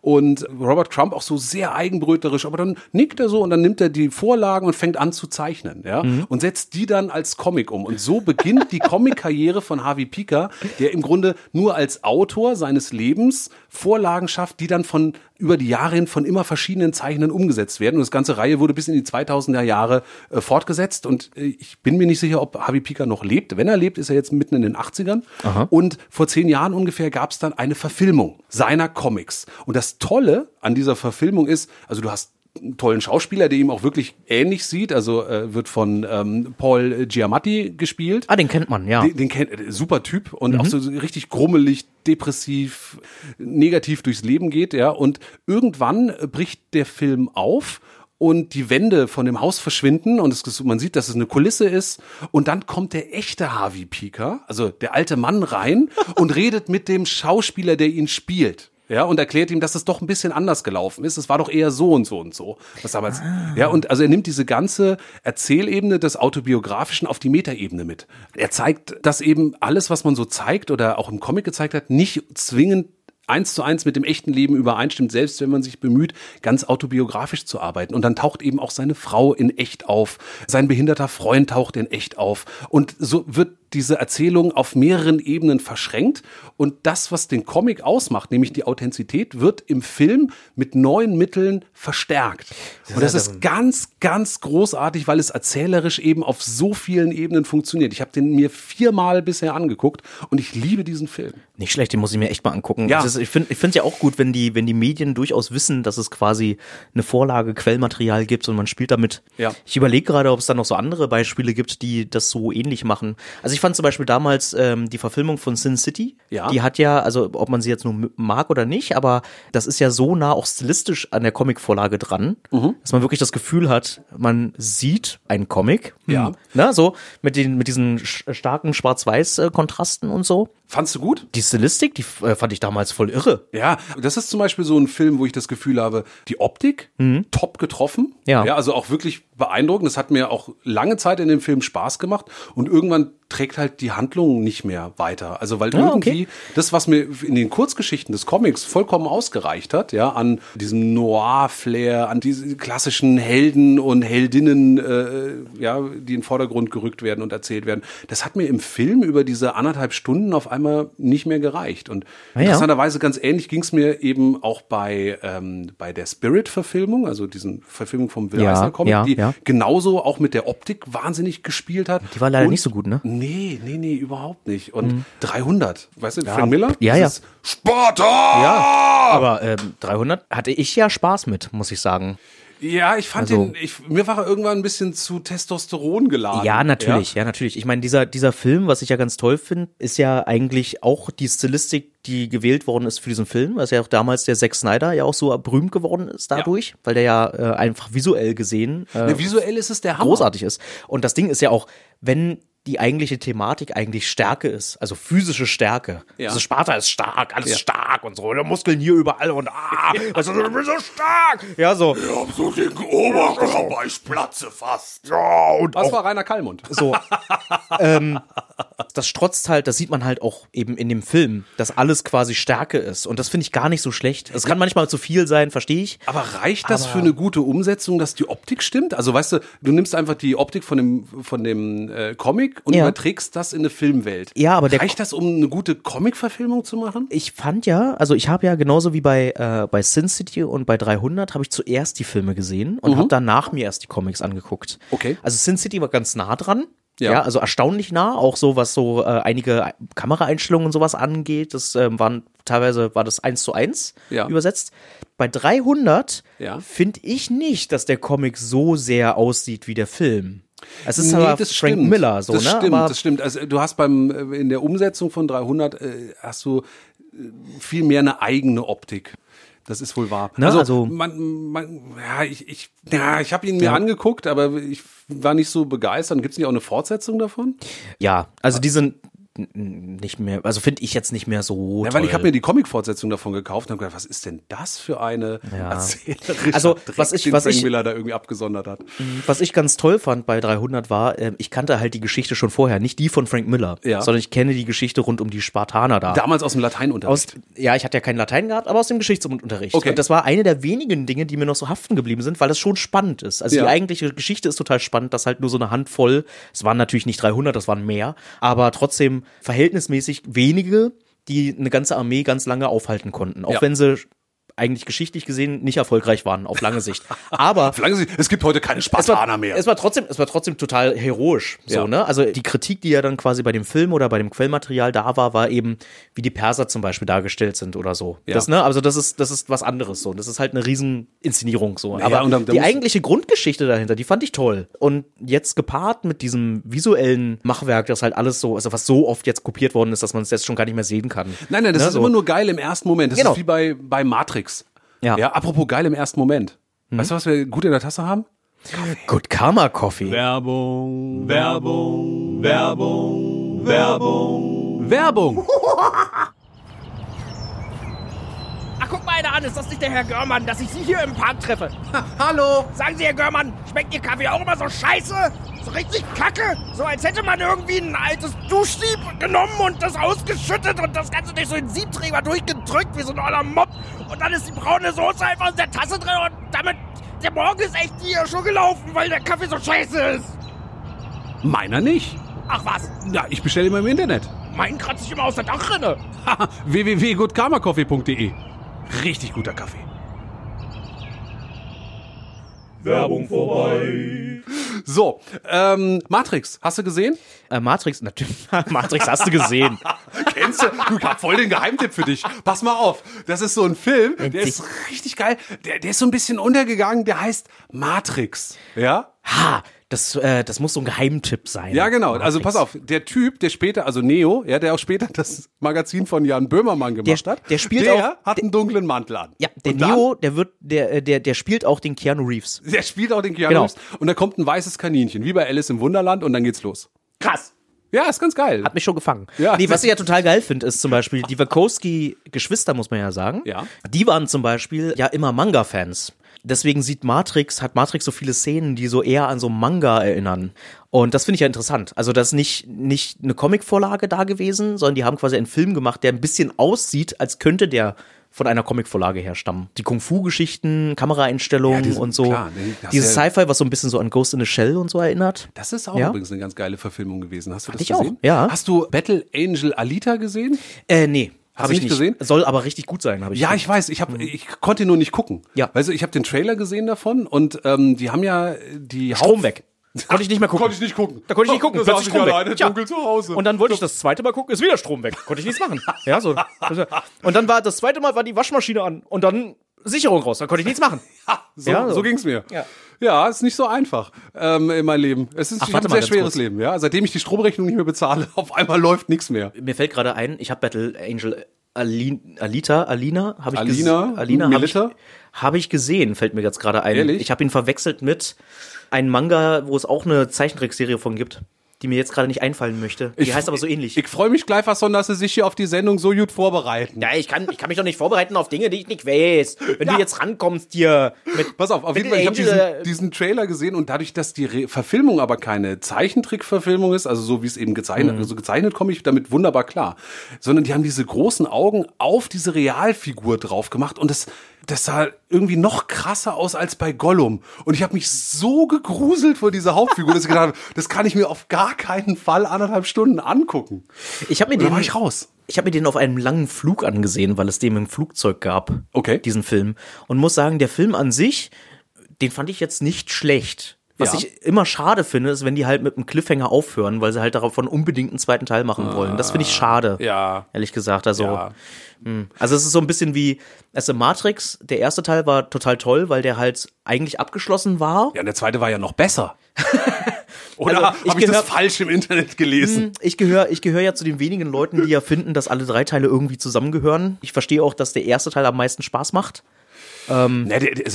Und Robert Crumb auch so sehr eigenbrötlerisch, aber dann nickt er so und dann nimmt er die Vorlagen und fängt an zu zeichnen, ja. Mhm. Und setzt die dann als Comic um. Und so beginnt die Comic-Karriere von Harvey Pekar, der im Grunde nur als Autor seines Lebens Vorlagen schafft, die dann von über die Jahre hin von immer verschiedenen Zeichnern umgesetzt werden. Und das ganze Reihe wurde bis in die 2000er Jahre fortgesetzt. Und ich bin mir nicht sicher, ob Harvey Pekar noch lebt. Wenn er lebt, ist er jetzt mitten in den 80ern. Aha. Und vor 10 Jahren ungefähr gab es dann eine Verfilmung seiner Comics. Und das Tolle an dieser Verfilmung ist, also du hast einen tollen Schauspieler, der ihm auch wirklich ähnlich sieht, also wird von Paul Giamatti gespielt. Ah, den kennt man, ja. Den kennt, super Typ und auch so richtig grummelig, depressiv, negativ durchs Leben geht, ja. Und irgendwann bricht der Film auf und die Wände von dem Haus verschwinden und man sieht, dass es eine Kulisse ist und dann kommt der echte Harvey Pekar, also der alte Mann rein und redet mit dem Schauspieler, der ihn spielt. Ja, und erklärt ihm, dass das doch ein bisschen anders gelaufen ist. Es war doch eher so und so und so. Was damals, ja, und also er nimmt diese ganze Erzählebene des Autobiografischen auf die Metaebene mit. Er zeigt, dass eben alles, was man so zeigt oder auch im Comic gezeigt hat, nicht zwingend 1:1 mit dem echten Leben übereinstimmt, selbst wenn man sich bemüht, ganz autobiografisch zu arbeiten. Und dann taucht eben auch seine Frau in echt auf, sein behinderter Freund taucht in echt auf. Und so wird diese Erzählung auf mehreren Ebenen verschränkt. Und das, was den Comic ausmacht, nämlich die Authentizität, wird im Film mit neuen Mitteln verstärkt. Und das ist ganz, ganz großartig, weil es erzählerisch eben auf so vielen Ebenen funktioniert. Ich habe den mir 4-mal bisher angeguckt und ich liebe diesen Film. Nicht schlecht, den muss ich mir echt mal angucken. Ja. Ich finde es ja auch gut, wenn die Medien durchaus wissen, dass es quasi eine Vorlage, Quellmaterial gibt und man spielt damit. Ja. Ich überlege gerade, ob es da noch so andere Beispiele gibt, die das so ähnlich machen. Also ich fand zum Beispiel damals die Verfilmung von Sin City. Ja. Die hat ja, also ob man sie jetzt nur mag oder nicht, aber das ist ja so nah auch stilistisch an der Comic-Vorlage dran, dass man wirklich das Gefühl hat, man sieht einen Comic. Ja. Na, so mit diesen starken Schwarz-Weiß-Kontrasten und so. Fandst du gut? Die Stilistik, die fand ich damals voll irre. Ja, das ist zum Beispiel so ein Film, wo ich das Gefühl habe, die Optik, top getroffen. Ja. Ja, also auch wirklich beeindruckend. Das hat mir auch lange Zeit in dem Film Spaß gemacht und irgendwann trägt halt die Handlung nicht mehr weiter. Also weil irgendwie das, was mir in den Kurzgeschichten des Comics vollkommen ausgereicht hat, ja, an diesem Noir-Flair, an diese klassischen Helden und Heldinnen, ja, die in den Vordergrund gerückt werden und erzählt werden, das hat mir im Film über diese 1,5 Stunden auf einmal nicht mehr gereicht. Und interessanterweise ganz ähnlich ging es mir eben auch bei der Spirit-Verfilmung, also diesen Verfilmung vom Will Eisner-Comic, die genauso auch mit der Optik wahnsinnig gespielt hat. Die war leider nicht so gut, ne? Nee, überhaupt nicht. Und 300, weißt du, Frank Miller? Ja. Sparta! Ja, aber 300 hatte ich ja Spaß mit, muss ich sagen. Ja, ich fand mir war er irgendwann ein bisschen zu Testosteron geladen. Ja, natürlich. Ich meine, dieser Film, was ich ja ganz toll finde, ist ja eigentlich auch die Stilistik, die gewählt worden ist für diesen Film, was ja auch damals der Zack Snyder ja auch so berühmt geworden ist dadurch, weil der ja einfach visuell gesehen visuell ist es der Hammer. Großartig ist. Und das Ding ist ja auch, wenn die eigentliche Thematik eigentlich Stärke ist, also physische Stärke. Ja. Also Sparta ist stark, alles stark und so, Muskeln hier überall und also du bist so stark. Ja, so. Ich hab so den Oberkörper, ich platze fast. Ja, und das war Rainer Kallmund. So. Das strotzt halt, das sieht man halt auch eben in dem Film, dass alles quasi Stärke ist und das finde ich gar nicht so schlecht. Es kann manchmal zu viel sein, verstehe ich. Aber reicht das für eine gute Umsetzung, dass die Optik stimmt? Also weißt du nimmst einfach die Optik von dem Comic und überträgst das in eine Filmwelt. Ja, aber reicht das, um eine gute Comic-Verfilmung zu machen? Ich fand ich habe ja genauso wie bei Sin City und bei 300 habe ich zuerst die Filme gesehen und habe danach mir erst die Comics angeguckt. Okay. Also Sin City war ganz nah dran. Ja, also erstaunlich nah, auch so, was so einige Kameraeinstellungen und sowas angeht. Das war das 1:1 übersetzt. Bei 300 finde ich nicht, dass der Comic so sehr aussieht wie der Film. Es ist aber das Frank Miller so, das stimmt, aber das stimmt. Also du hast in der Umsetzung von 300 hast du viel mehr eine eigene Optik. Das ist wohl wahr. Ne? Also ich habe ihn mir angeguckt, aber ich war nicht so begeistert. Gibt es nicht auch eine Fortsetzung davon? Ja, also die sind nicht mehr, also finde ich jetzt nicht mehr so toll. Weil ich habe mir die Comic-Fortsetzung davon gekauft und habe gedacht, was ist denn das für eine erzählerische Trick, was Frank Miller da irgendwie abgesondert hat. Was ich ganz toll fand bei 300 war, ich kannte halt die Geschichte schon vorher, nicht die von Frank Miller, sondern ich kenne die Geschichte rund um die Spartaner da. Damals aus dem Lateinunterricht. Ich hatte ja keinen Latein gehabt, aber aus dem Geschichtsunterricht. Okay. Und das war eine der wenigen Dinge, die mir noch so haften geblieben sind, weil das schon spannend ist. Also die eigentliche Geschichte ist total spannend, dass halt nur so eine Handvoll, es waren natürlich nicht 300, das waren mehr, aber trotzdem verhältnismäßig wenige, die eine ganze Armee ganz lange aufhalten konnten. Auch wenn sie eigentlich geschichtlich gesehen nicht erfolgreich waren, auf lange Sicht. Aber auf lange Sicht, es gibt heute keine Spartaner mehr. Es war trotzdem total heroisch. So, ne? Also die Kritik, die ja dann quasi bei dem Film oder bei dem Quellmaterial da war, war eben, wie die Perser zum Beispiel dargestellt sind oder so. Ja. Das, ne? Also das ist was anderes. So. Das ist halt eine Rieseninszenierung. So. Ja, aber die eigentliche Grundgeschichte dahinter, die fand ich toll. Und jetzt gepaart mit diesem visuellen Machwerk, das halt alles so, also was so oft jetzt kopiert worden ist, dass man es jetzt schon gar nicht mehr sehen kann. Nein, das ist immer nur geil im ersten Moment. Das ist wie bei Matrix. Ja, apropos geil im ersten Moment. Weißt du, was wir gut in der Tasse haben? Good Karma Coffee. Werbung, Werbung, Werbung, Werbung, Werbung. Ach, guck mal einer an, ist das nicht der Herr Görmann, dass ich Sie hier im Park treffe? Hallo. Sagen Sie, Herr Görmann, schmeckt Ihr Kaffee auch immer so scheiße? So richtig kacke? So als hätte man irgendwie ein altes Duschsieb genommen und das ausgeschüttet und das Ganze durch so einen Siebträger durchgedrückt wie so ein oller Mob. Und dann ist die braune Soße einfach in der Tasse drin und damit, der Morgen ist echt hier schon gelaufen, weil der Kaffee so scheiße ist. Meiner nicht. Ach was? Na, ich bestelle immer im Internet. Meinen kratze ich immer aus der Dachrinne. Haha, www.goodkarmacoffee.de. Richtig guter Kaffee. Werbung vorbei. So, Matrix, hast du gesehen? Matrix, natürlich. Matrix hast du gesehen. Kennst du? Ich hab voll den Geheimtipp für dich. Pass mal auf. Das ist so ein Film, der ist richtig geil. Der ist so ein bisschen untergegangen. Der heißt Matrix. Ja? Ha! Das muss so ein Geheimtipp sein. Ja, genau. Also pass auf, der Typ, der später, also Neo, ja, der auch später das Magazin von Jan Böhmermann gemacht hat, hat einen dunklen Mantel an. Ja, der Neo, der spielt auch den Keanu Reeves. Der spielt auch den Keanu Reeves. Und da kommt ein weißes Kaninchen, wie bei Alice im Wunderland, und dann geht's los. Krass. Ja, ist ganz geil. Hat mich schon gefangen. Ja. Nee, was ich ja total geil finde, ist zum Beispiel, die Wachowski-Geschwister, muss man ja sagen, die waren zum Beispiel ja immer Manga-Fans. Deswegen hat Matrix so viele Szenen, die so eher an so Manga erinnern. Und das finde ich ja interessant. Also das ist nicht eine Comicvorlage da gewesen, sondern die haben quasi einen Film gemacht, der ein bisschen aussieht, als könnte der von einer Comicvorlage her stammen. Die Kung-Fu-Geschichten, Kameraeinstellungen und so. Klar, dieses Sci-Fi, was so ein bisschen so an Ghost in a Shell und so erinnert. Das ist auch übrigens eine ganz geile Verfilmung gewesen. Hast du das gesehen? Auch, ja. Hast du Battle Angel Alita gesehen? Nee. Habe ich nicht gesehen? Soll aber richtig gut sein, habe ich gesehen. Ja, ich weiß. Ich konnte nur nicht gucken. Ja. Also ich habe den Trailer gesehen davon und die haben ja die Strom weg. Konnte ich nicht mehr gucken. Da konnte ich nicht gucken. Da saß ich alleine dunkel zu Hause. Und dann wollte ich das zweite Mal gucken, ist wieder Strom weg. Konnte ich nichts machen. Ja, so. Und dann war das zweite Mal die Waschmaschine an und dann Sicherung raus. Dann konnte ich nichts machen. So ging's mir. Ja, ist nicht so einfach in meinem Leben. Ich habe ein sehr schweres Leben. Ja, seitdem ich die Stromrechnung nicht mehr bezahle, auf einmal läuft nichts mehr. Mir fällt gerade ein, ich habe Battle Angel Alita habe ich gesehen, fällt mir jetzt gerade ein. Ehrlich? Ich habe ihn verwechselt mit einem Manga, wo es auch eine Zeichentrickserie von gibt, die mir jetzt gerade nicht einfallen möchte. Die heißt aber so ähnlich. Ich freue mich gleich, dass Sie sich hier auf die Sendung so gut vorbereiten. Ja, ich kann mich doch nicht vorbereiten auf Dinge, die ich nicht weiß. Wenn du jetzt rankommst hier mit... Pass auf jeden Fall, ich habe diesen Trailer gesehen und dadurch, dass die Verfilmung aber keine Zeichentrickverfilmung ist, also so wie es eben gezeichnet, so gezeichnet komme ich damit wunderbar klar, sondern die haben diese großen Augen auf diese Realfigur drauf gemacht und das sah irgendwie noch krasser aus als bei Gollum. Und ich habe mich so gegruselt vor dieser Hauptfigur, dass ich gedacht habe, das kann ich mir auf gar keinen Fall 1,5 Stunden angucken. Ich habe mir den auf einem langen Flug angesehen, weil es den im Flugzeug gab, diesen Film. Und muss sagen, der Film an sich, den fand ich jetzt nicht schlecht. Was ich immer schade finde, ist, wenn die halt mit einem Cliffhanger aufhören, weil sie halt davon unbedingt einen zweiten Teil machen wollen. Das finde ich schade, ehrlich gesagt. Also es ist so ein bisschen wie, also Matrix, der erste Teil war total toll, weil der halt eigentlich abgeschlossen war. Ja, und der zweite war ja noch besser. Oder also, habe ich das falsch im Internet gelesen? Ich gehöre ja zu den wenigen Leuten, die ja finden, dass alle drei Teile irgendwie zusammengehören. Ich verstehe auch, dass der erste Teil am meisten Spaß macht. Sag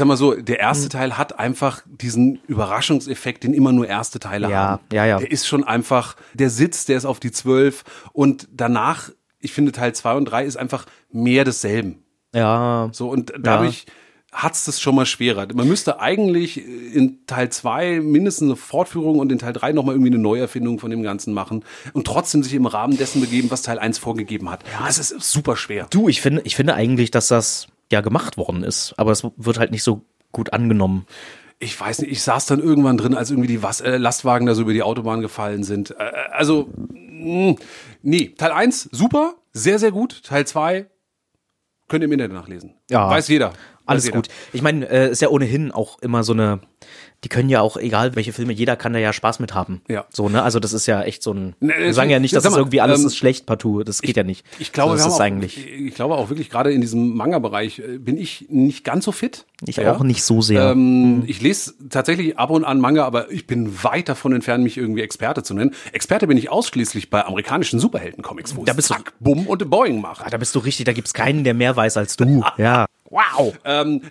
mal so, der erste Teil hat einfach diesen Überraschungseffekt, den immer nur erste Teile haben. Ja. Der ist schon einfach, der Sitz, der ist auf die 12 und danach, ich finde Teil 2 und 3 ist einfach mehr desselben. Ja. So, und dadurch hat's das schon mal schwerer. Man müsste eigentlich in Teil 2 mindestens eine Fortführung und in Teil 3 nochmal irgendwie eine Neuerfindung von dem Ganzen machen und trotzdem sich im Rahmen dessen begeben, was Teil 1 vorgegeben hat. Ja, es ist super schwer. Du, ich finde eigentlich, dass das ja gemacht worden ist, aber es wird halt nicht so gut angenommen. Ich weiß nicht, ich saß dann irgendwann drin, als irgendwie die Lastwagen da so über die Autobahn gefallen sind. Nee. Teil 1, super, sehr, sehr gut. Teil 2, könnt ihr im Internet nachlesen. Ja. Weiß jeder. Alles gut. Ich meine, ist ja ohnehin auch immer so eine, die können ja auch, egal welche Filme, jeder kann da ja Spaß mit haben. Ja. So, ne? Also das ist ja echt so ein, wir sagen ja nicht, dass das irgendwie alles ist schlecht partout, das geht ja nicht. Ich glaube, ich glaube auch wirklich, gerade in diesem Manga-Bereich bin ich nicht ganz so fit. Ich auch nicht so sehr. Ich lese tatsächlich ab und an Manga, aber ich bin weit davon entfernt, mich irgendwie Experte zu nennen. Experte bin ich ausschließlich bei amerikanischen Superhelden-Comics, wo es zack, bumm und boing macht. Ah, da bist du richtig, da gibt's keinen, der mehr weiß als du. Ja. Wow.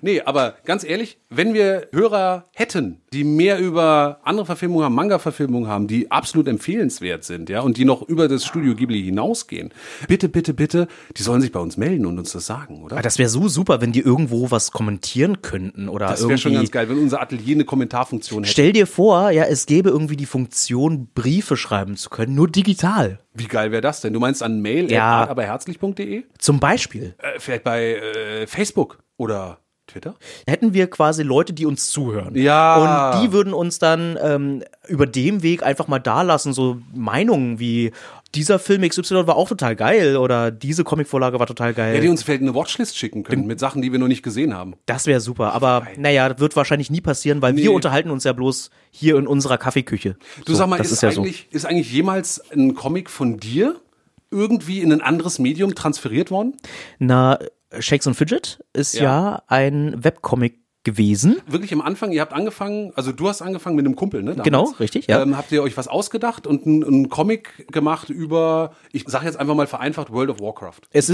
Nee, aber ganz ehrlich, wenn wir Hörer hätten, die mehr über andere Verfilmungen haben, Manga-Verfilmungen haben, die absolut empfehlenswert sind, ja, und die noch über das Studio Ghibli hinausgehen, bitte, die sollen sich bei uns melden und uns das sagen, oder? Aber das wäre so super, wenn die irgendwo was kommentieren könnten oder irgendwie. Das wäre schon ganz geil, wenn unser Atelier eine Kommentarfunktion hätte. Stell dir vor, ja, es gäbe irgendwie die Funktion, Briefe schreiben zu können, nur digital. Wie geil wäre das denn? Du meinst an mail@aberherzlich.de? Ja. @aberherzlich.de? Zum Beispiel. Vielleicht bei Facebook oder Twitter? Hätten wir quasi Leute, die uns zuhören. Ja. Und die würden uns dann über dem Weg einfach mal dalassen, so Meinungen wie, dieser Film XY war auch total geil oder diese Comicvorlage war total geil. Ja, die uns vielleicht eine Watchlist schicken können mit Sachen, die wir noch nicht gesehen haben. Das wäre super, aber naja, wird wahrscheinlich nie passieren, weil wir unterhalten uns ja bloß hier in unserer Kaffeeküche. Du so, sag mal, ist eigentlich jemals ein Comic von dir irgendwie in ein anderes Medium transferiert worden? Na, Shakes and Fidget ist ja ein Webcomic gewesen. Wirklich am Anfang, ihr habt angefangen, also du hast angefangen mit einem Kumpel, ne? Damals. Genau, richtig, ja. Habt ihr euch was ausgedacht und einen Comic gemacht über, ich sag jetzt einfach mal vereinfacht, World of Warcraft. Es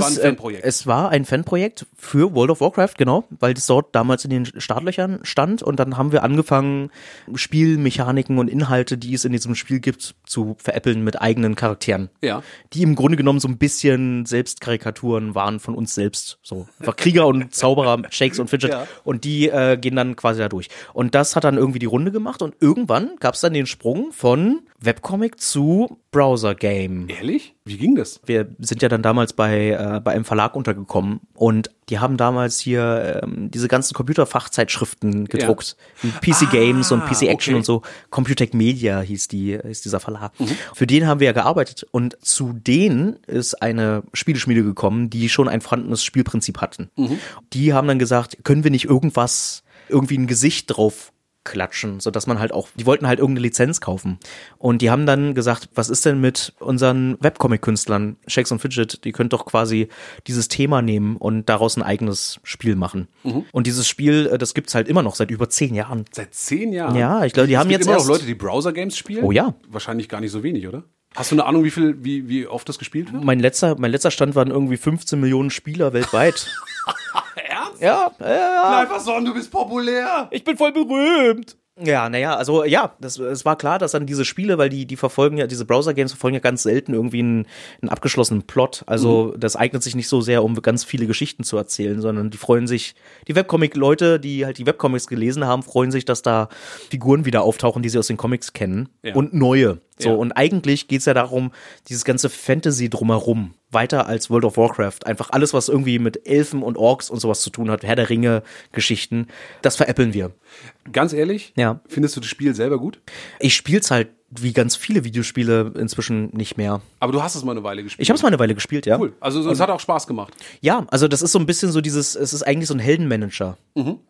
war ein Fanprojekt für World of Warcraft, genau, weil das dort damals in den Startlöchern stand und dann haben wir angefangen, Spielmechaniken und Inhalte, die es in diesem Spiel gibt, zu veräppeln mit eigenen Charakteren. Ja. Die im Grunde genommen so ein bisschen Selbstkarikaturen waren von uns selbst, so. Einfach Krieger und Zauberer, Shakes und Fidget und die gehen dann quasi da durch. Und das hat dann irgendwie die Runde gemacht und irgendwann gab es dann den Sprung von Webcomic zu Browser-Game. Ehrlich? Wie ging das? Wir sind ja dann damals bei einem Verlag untergekommen und die haben damals hier diese ganzen Computerfachzeitschriften gedruckt. Ja. PC Games und PC Action und so. Computec Media hieß dieser Verlag. Mhm. Für den haben wir ja gearbeitet und zu denen ist eine Spieleschmiede gekommen, die schon ein vorhandenes Spielprinzip hatten. Mhm. Die haben dann gesagt, können wir nicht irgendwie ein Gesicht drauf klatschen, sodass man halt auch, die wollten halt irgendeine Lizenz kaufen. Und die haben dann gesagt, was ist denn mit unseren Webcomic-Künstlern, Shakes und Fidget, die können doch quasi dieses Thema nehmen und daraus ein eigenes Spiel machen. Mhm. Und dieses Spiel, das gibt's halt immer noch seit über 10 Jahren. Seit 10 Jahren? Ja, ich glaube, die haben jetzt immer noch Leute, die Browser-Games spielen? Oh ja. Wahrscheinlich gar nicht so wenig, oder? Hast du eine Ahnung, wie oft das gespielt wird? Mein letzter Stand waren irgendwie 15 Millionen Spieler weltweit. Ernst? Ja. Einfach so, du bist populär. Ich bin voll berühmt. Ja, naja, also ja, es war klar, dass dann diese Spiele, weil die verfolgen ja, diese Browser-Games verfolgen ja ganz selten irgendwie einen abgeschlossenen Plot. Also das eignet sich nicht so sehr, um ganz viele Geschichten zu erzählen, sondern die freuen sich, die Webcomic-Leute, die halt die Webcomics gelesen haben, freuen sich, dass da Figuren wieder auftauchen, die sie aus den Comics kennen und neue. So, und eigentlich geht's ja darum, dieses ganze Fantasy drumherum, weiter als World of Warcraft, einfach alles, was irgendwie mit Elfen und Orks und sowas zu tun hat, Herr der Ringe, Geschichten, das veräppeln wir. Ganz ehrlich? Ja. Findest du das Spiel selber gut? Ich spiel's halt wie ganz viele Videospiele inzwischen nicht mehr. Aber du hast es mal eine Weile gespielt. Ich habe es mal eine Weile gespielt, ja. Cool. Also es hat auch Spaß gemacht. Ja, also das ist so ein bisschen so dieses, es ist eigentlich so ein Heldenmanager,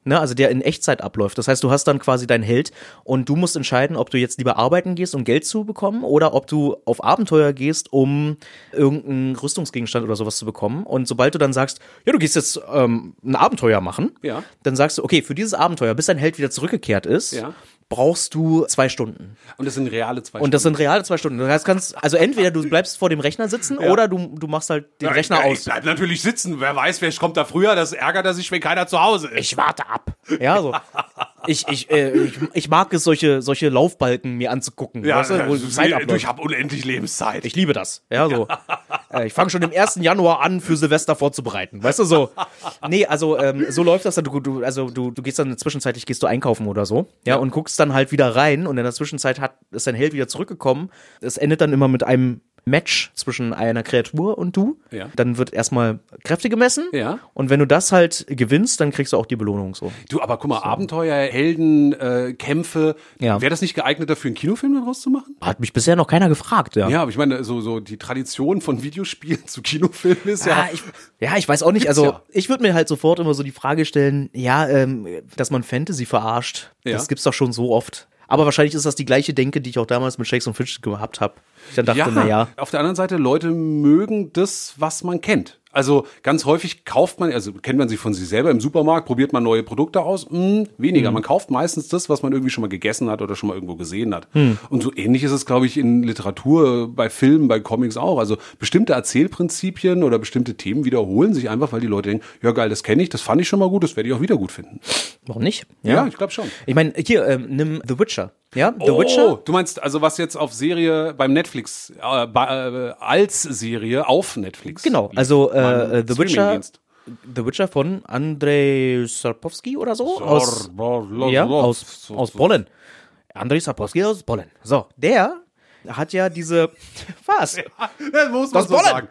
ne? Also der in Echtzeit abläuft. Das heißt, du hast dann quasi deinen Held und du musst entscheiden, ob du jetzt lieber arbeiten gehst, um Geld zu bekommen, oder ob du auf Abenteuer gehst, um irgendeinen Rüstungsgegenstand oder sowas zu bekommen. Und sobald du dann sagst, ja, du gehst jetzt ein Abenteuer machen, ja, dann sagst du, okay, für dieses Abenteuer, bis dein Held wieder zurückgekehrt ist, ja, brauchst du 2 Stunden. Und das sind reale 2 Stunden. Und das sind reale 2 Stunden. Das heißt, also entweder du bleibst vor dem Rechner sitzen, ja, oder du machst halt den Rechner aus. Ich bleib natürlich sitzen. Wer weiß, wer kommt da früher? Das ärgert er sich, wenn keiner zu Hause ist. Ich warte ab. Ja, so. Ich mag es, solche Laufbalken mir anzugucken. Ja, weißt du, wo Zeit abläuft. Ich habe unendlich Lebenszeit. Ich liebe das. Ja, so. Ich fange schon im 1. Januar an, für Silvester vorzubereiten. Weißt du, so. Nee, also so läuft das dann. Du gehst dann zwischenzeitlich einkaufen oder so. Ja, ja, und guckst dann halt wieder rein. Und in der Zwischenzeit ist dein Held wieder zurückgekommen. Es endet dann immer mit einem Match zwischen einer Kreatur und du. Ja. Dann wird erstmal Kräfte gemessen. Ja. Und wenn du das halt gewinnst, dann kriegst du auch die Belohnung so. Du, aber guck mal, so. Abenteuer, Helden, Kämpfe. Ja. Wäre das nicht geeignet, dafür einen Kinofilm daraus zu machen? Hat mich bisher noch keiner gefragt, ja. Ja, aber ich meine, so die Tradition von Videospielen zu Kinofilmen ist ja... Ich weiß auch nicht. Also ich würde mir halt sofort immer so die Frage stellen, dass man Fantasy verarscht. Ja. Das gibt's doch schon so oft. Aber wahrscheinlich ist das die gleiche Denke, die ich auch damals mit Shakes and Fidget gehabt habe. Ich dann dachte, auf der anderen Seite, Leute mögen das, was man kennt. Also ganz häufig kennt man sich von sich selber im Supermarkt, probiert man neue Produkte aus, weniger. Man kauft meistens das, was man irgendwie schon mal gegessen hat oder schon mal irgendwo gesehen hat. Und so ähnlich ist es, glaube ich, in Literatur, bei Filmen, bei Comics auch. Also bestimmte Erzählprinzipien oder bestimmte Themen wiederholen sich einfach, weil die Leute denken, ja geil, das kenne ich, das fand ich schon mal gut, das werde ich auch wieder gut finden. Warum nicht? Ja, ich glaube schon. Ich meine, hier, nimm The Witcher. Ja, The Witcher. Du meinst, also was jetzt auf Serie beim Netflix, als Serie auf Netflix. Genau, also The Witcher von Andrzej Sapkowski oder so. Aus Polen. Andrzej Sapkowski aus Polen. So, der hat ja diese... Was? Das muss man so sagen.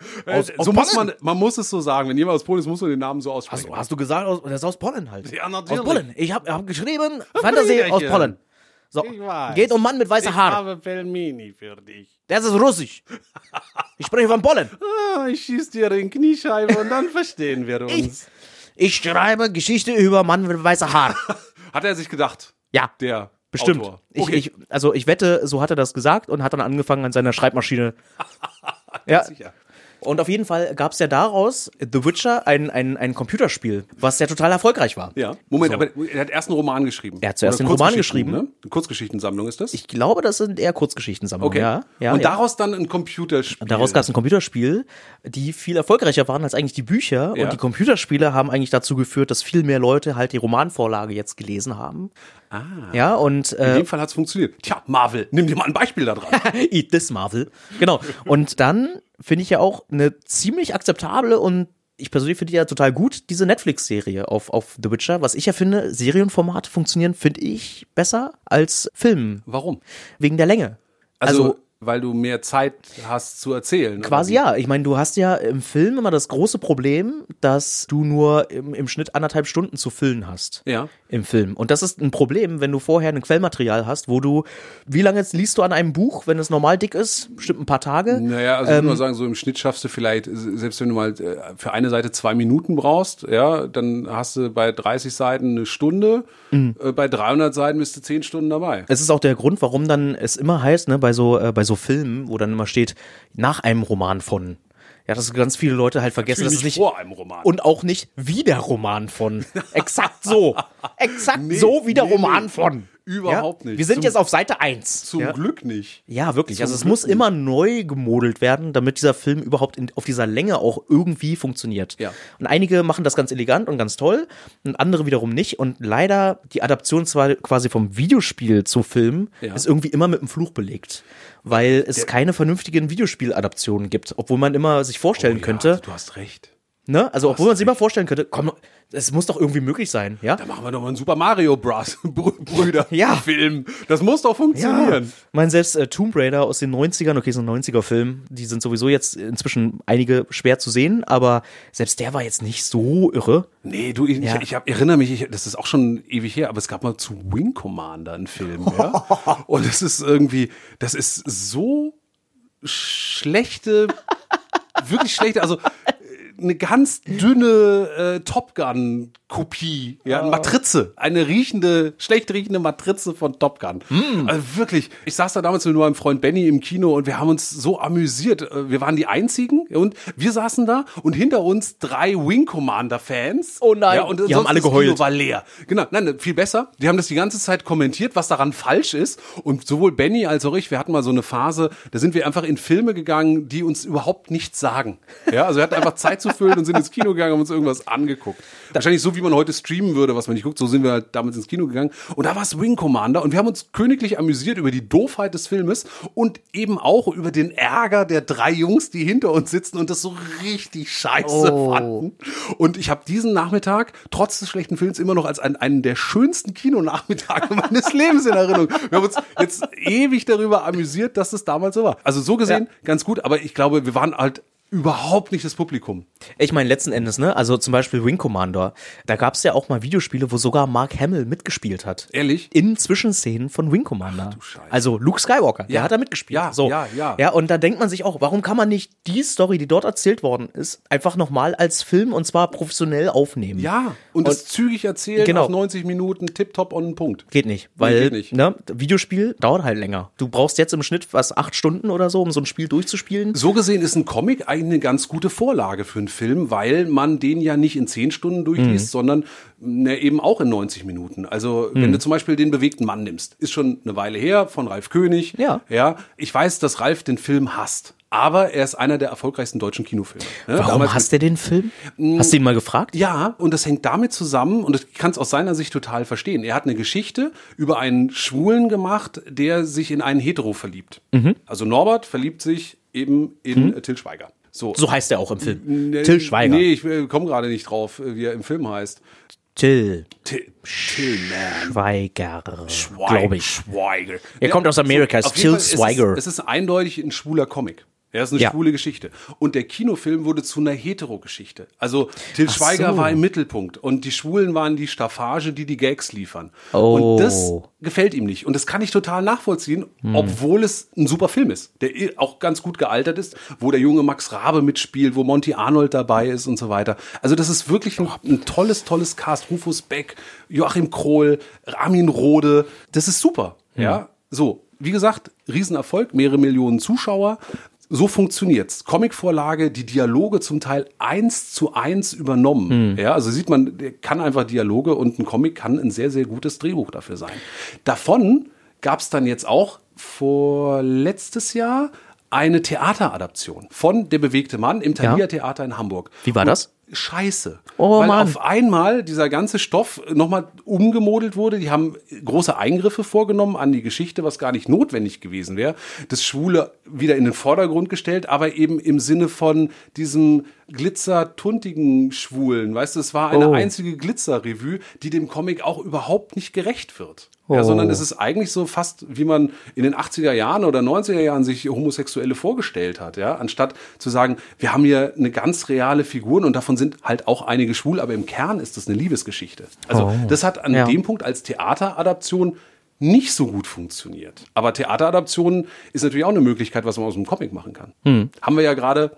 So muss man muss es so sagen. Wenn jemand aus Polen ist, muss man den Namen so aussprechen. Hast du gesagt, das ist aus Polen halt. Ja, natürlich. Aus Polen. Ich habe geschrieben, Fantasy aus Polen. So, geht um Mann mit weißer Haare. Ich habe Pelmeni für dich. Das ist Russisch. Ich spreche von Polen. Ich schieße dir in die Kniescheibe und dann verstehen wir uns. Ich schreibe Geschichte über Mann mit weißer Haare. Hat er sich gedacht? Ja. Der bestimmt. Autor. Okay. Ich wette, so hat er das gesagt und hat dann angefangen an seiner Schreibmaschine. Ja, sicher. Und auf jeden Fall gab es ja daraus The Witcher, ein Computerspiel, was ja total erfolgreich war. Ja, Moment, so. Aber er hat erst einen Roman geschrieben. Er hat zuerst einen Roman geschrieben. Ne? Eine Kurzgeschichtensammlung ist das? Ich glaube, das sind eher Kurzgeschichtensammlungen, okay. Ja. Und daraus dann ein Computerspiel. Daraus gab es ein Computerspiel, die viel erfolgreicher waren als eigentlich die Bücher. Ja. Und die Computerspiele haben eigentlich dazu geführt, dass viel mehr Leute halt die Romanvorlage jetzt gelesen haben. Ah. Ja, und in dem Fall hat's funktioniert. Tja, Marvel, nimm dir mal ein Beispiel da dran. Eat this, Marvel. Genau. Und dann finde ich ja auch eine ziemlich akzeptable und ich persönlich finde die ja total gut, diese Netflix-Serie auf The Witcher. Was ich ja finde, Serienformate funktionieren, finde ich, besser als Filmen. Warum? Wegen der Länge. Also weil du mehr Zeit hast zu erzählen. Quasi ja. Ich meine, du hast ja im Film immer das große Problem, dass du nur im Schnitt 1,5 Stunden zu füllen hast. Ja. Im Film. Und das ist ein Problem, wenn du vorher ein Quellmaterial hast, wo du, wie lange jetzt liest du an einem Buch, wenn es normal dick ist? Bestimmt ein paar Tage. Naja, also ich würde mal sagen, so im Schnitt schaffst du vielleicht, selbst wenn du mal für eine Seite 2 Minuten brauchst, ja, dann hast du bei 30 Seiten 1 Stunde, bei 300 Seiten bist du 10 Stunden dabei. Es ist auch der Grund, warum dann es immer heißt, ne, bei so Filmen, wo dann immer steht, nach einem Roman von. Ja, dass ganz viele Leute halt vergessen, dass es nicht vor einem Roman. Und auch nicht wie der Roman von. Exakt so. Exakt so wie der Roman von. Überhaupt nicht. Wir sind jetzt auf Seite 1. Zum Glück nicht. Ja, wirklich. Zum also es Glück muss nicht. Immer neu gemodelt werden, damit dieser Film überhaupt auf dieser Länge auch irgendwie funktioniert. Ja. Und einige machen das ganz elegant und ganz toll und andere wiederum nicht. Und leider die Adaption zwar quasi vom Videospiel zu Film ist irgendwie immer mit einem Fluch belegt, weil es keine vernünftigen Videospieladaptionen gibt, obwohl man immer sich vorstellen könnte. Du hast recht. Ne? Also, obwohl man sich immer vorstellen könnte, komm, es muss doch irgendwie möglich sein, ja? Da machen wir doch mal einen Super Mario Bros. Brüder ja. Film. Das muss doch funktionieren. Ja. Ich meine, selbst Tomb Raider aus den 90ern, okay, so ein 90er-Film, die sind sowieso jetzt inzwischen einige schwer zu sehen, aber selbst der war jetzt nicht so irre. Nee, du, ich erinnere mich, das ist auch schon ewig her, aber es gab mal zu Wing Commander einen Film, ja? Und das ist irgendwie, das ist so schlechte, wirklich schlechte, also eine ganz dünne Top Gun-Kopie, ja, Matrize, eine riechende, schlecht riechende Matrize von Top Gun. Mm. Also wirklich, ich saß da damals mit meinem Freund Benny im Kino und wir haben uns so amüsiert. Wir waren die Einzigen und wir saßen da und hinter uns 3 Wing Commander-Fans. Oh nein, ja, und die haben alle geheult. Das Kino war leer. Genau, nein, viel besser. Die haben das die ganze Zeit kommentiert, was daran falsch ist. Und sowohl Benny als auch ich, wir hatten mal so eine Phase, da sind wir einfach in Filme gegangen, die uns überhaupt nichts sagen. Ja, also wir hatten einfach Zeit zu füllen und sind ins Kino gegangen, haben uns irgendwas angeguckt. Wahrscheinlich so, wie man heute streamen würde, was man nicht guckt, so sind wir halt damals ins Kino gegangen. Und da war es Wing Commander und wir haben uns königlich amüsiert über die Doofheit des Filmes und eben auch über den Ärger der 3 Jungs, die hinter uns sitzen und das so richtig scheiße fanden. Und ich habe diesen Nachmittag, trotz des schlechten Films, immer noch als einen der schönsten Kinonachmittage meines Lebens in Erinnerung. Wir haben uns jetzt ewig darüber amüsiert, dass das damals so war. Also so gesehen, ganz gut, aber ich glaube, wir waren halt überhaupt nicht das Publikum. Ich meine, letzten Endes, ne? Also zum Beispiel Wing Commander. Da gab es ja auch mal Videospiele, wo sogar Mark Hamill mitgespielt hat. Ehrlich? In Zwischenszenen von Wing Commander. Ach, du Scheiße. Also Luke Skywalker, der hat da mitgespielt. Ja, und da denkt man sich auch, warum kann man nicht die Story, die dort erzählt worden ist, einfach nochmal als Film und zwar professionell aufnehmen? Ja, und das zügig erzählen, genau. Auf 90 Minuten, tipptopp on den Punkt. Geht nicht, weil geht nicht. Ne, Videospiel dauert halt länger. Du brauchst jetzt im Schnitt 8 Stunden oder so, um so ein Spiel durchzuspielen. So gesehen ist ein Comic eigentlich eine ganz gute Vorlage für einen Film, weil man den ja nicht in 10 Stunden durchliest, sondern eben auch in 90 Minuten. Also wenn du zum Beispiel den bewegten Mann nimmst, ist schon eine Weile her, von Ralf König. Ja, ich weiß, dass Ralf den Film hasst. Aber er ist einer der erfolgreichsten deutschen Kinofilme. Ne? Warum hasst er den Film? Hast du ihn mal gefragt? Ja, und das hängt damit zusammen, und ich kann es aus seiner Sicht total verstehen. Er hat eine Geschichte über einen Schwulen gemacht, der sich in einen Hetero verliebt. Mhm. Also Norbert verliebt sich eben in Til Schweiger. So heißt er auch im Film. Til Schweiger. Nee, ich komme gerade nicht drauf, wie er im Film heißt. Til Schweiger, glaube ich. Schweiger. Er kommt aus Amerika, ist Til Schweiger. Es ist eindeutig ein schwuler Comic. Ja, ist eine schwule Geschichte. Und der Kinofilm wurde zu einer Hetero-Geschichte. Also Til Schweiger war im Mittelpunkt und die Schwulen waren die Staffage, die Gags liefern. Oh. Und das gefällt ihm nicht. Und das kann ich total nachvollziehen, obwohl es ein super Film ist, der auch ganz gut gealtert ist, wo der junge Max Rabe mitspielt, wo Monty Arnold dabei ist und so weiter. Also das ist wirklich ein tolles Cast. Rufus Beck, Joachim Kroll, Armin Rohde. Das ist super. Ja, so. Wie gesagt, Riesenerfolg, mehrere Millionen Zuschauer. So funktioniert's. Comicvorlage, die Dialoge zum Teil 1:1 übernommen. Ja, also sieht man, der kann einfach Dialoge und ein Comic kann ein sehr, sehr gutes Drehbuch dafür sein. Davon gab's dann jetzt auch vor letztes Jahr eine Theateradaption von Der bewegte Mann im Thalia Theater in Hamburg. Wie war das? Scheiße. Weil auf einmal dieser ganze Stoff nochmal umgemodelt wurde. Die haben große Eingriffe vorgenommen an die Geschichte, was gar nicht notwendig gewesen wäre. Das Schwule wieder in den Vordergrund gestellt, aber eben im Sinne von diesem glitzertuntigen Schwulen. Weißt du, es war eine einzige Glitzerrevue, die dem Comic auch überhaupt nicht gerecht wird. Ja, sondern es ist eigentlich so fast, wie man in den 80er Jahren oder 90er Jahren sich Homosexuelle vorgestellt hat, ja, anstatt zu sagen, wir haben hier eine ganz reale Figur und davon sind halt auch einige schwul, aber im Kern ist das eine Liebesgeschichte. Also das hat an dem Punkt als Theateradaption nicht so gut funktioniert. Aber Theateradaption ist natürlich auch eine Möglichkeit, was man aus einem Comic machen kann. Haben wir ja gerade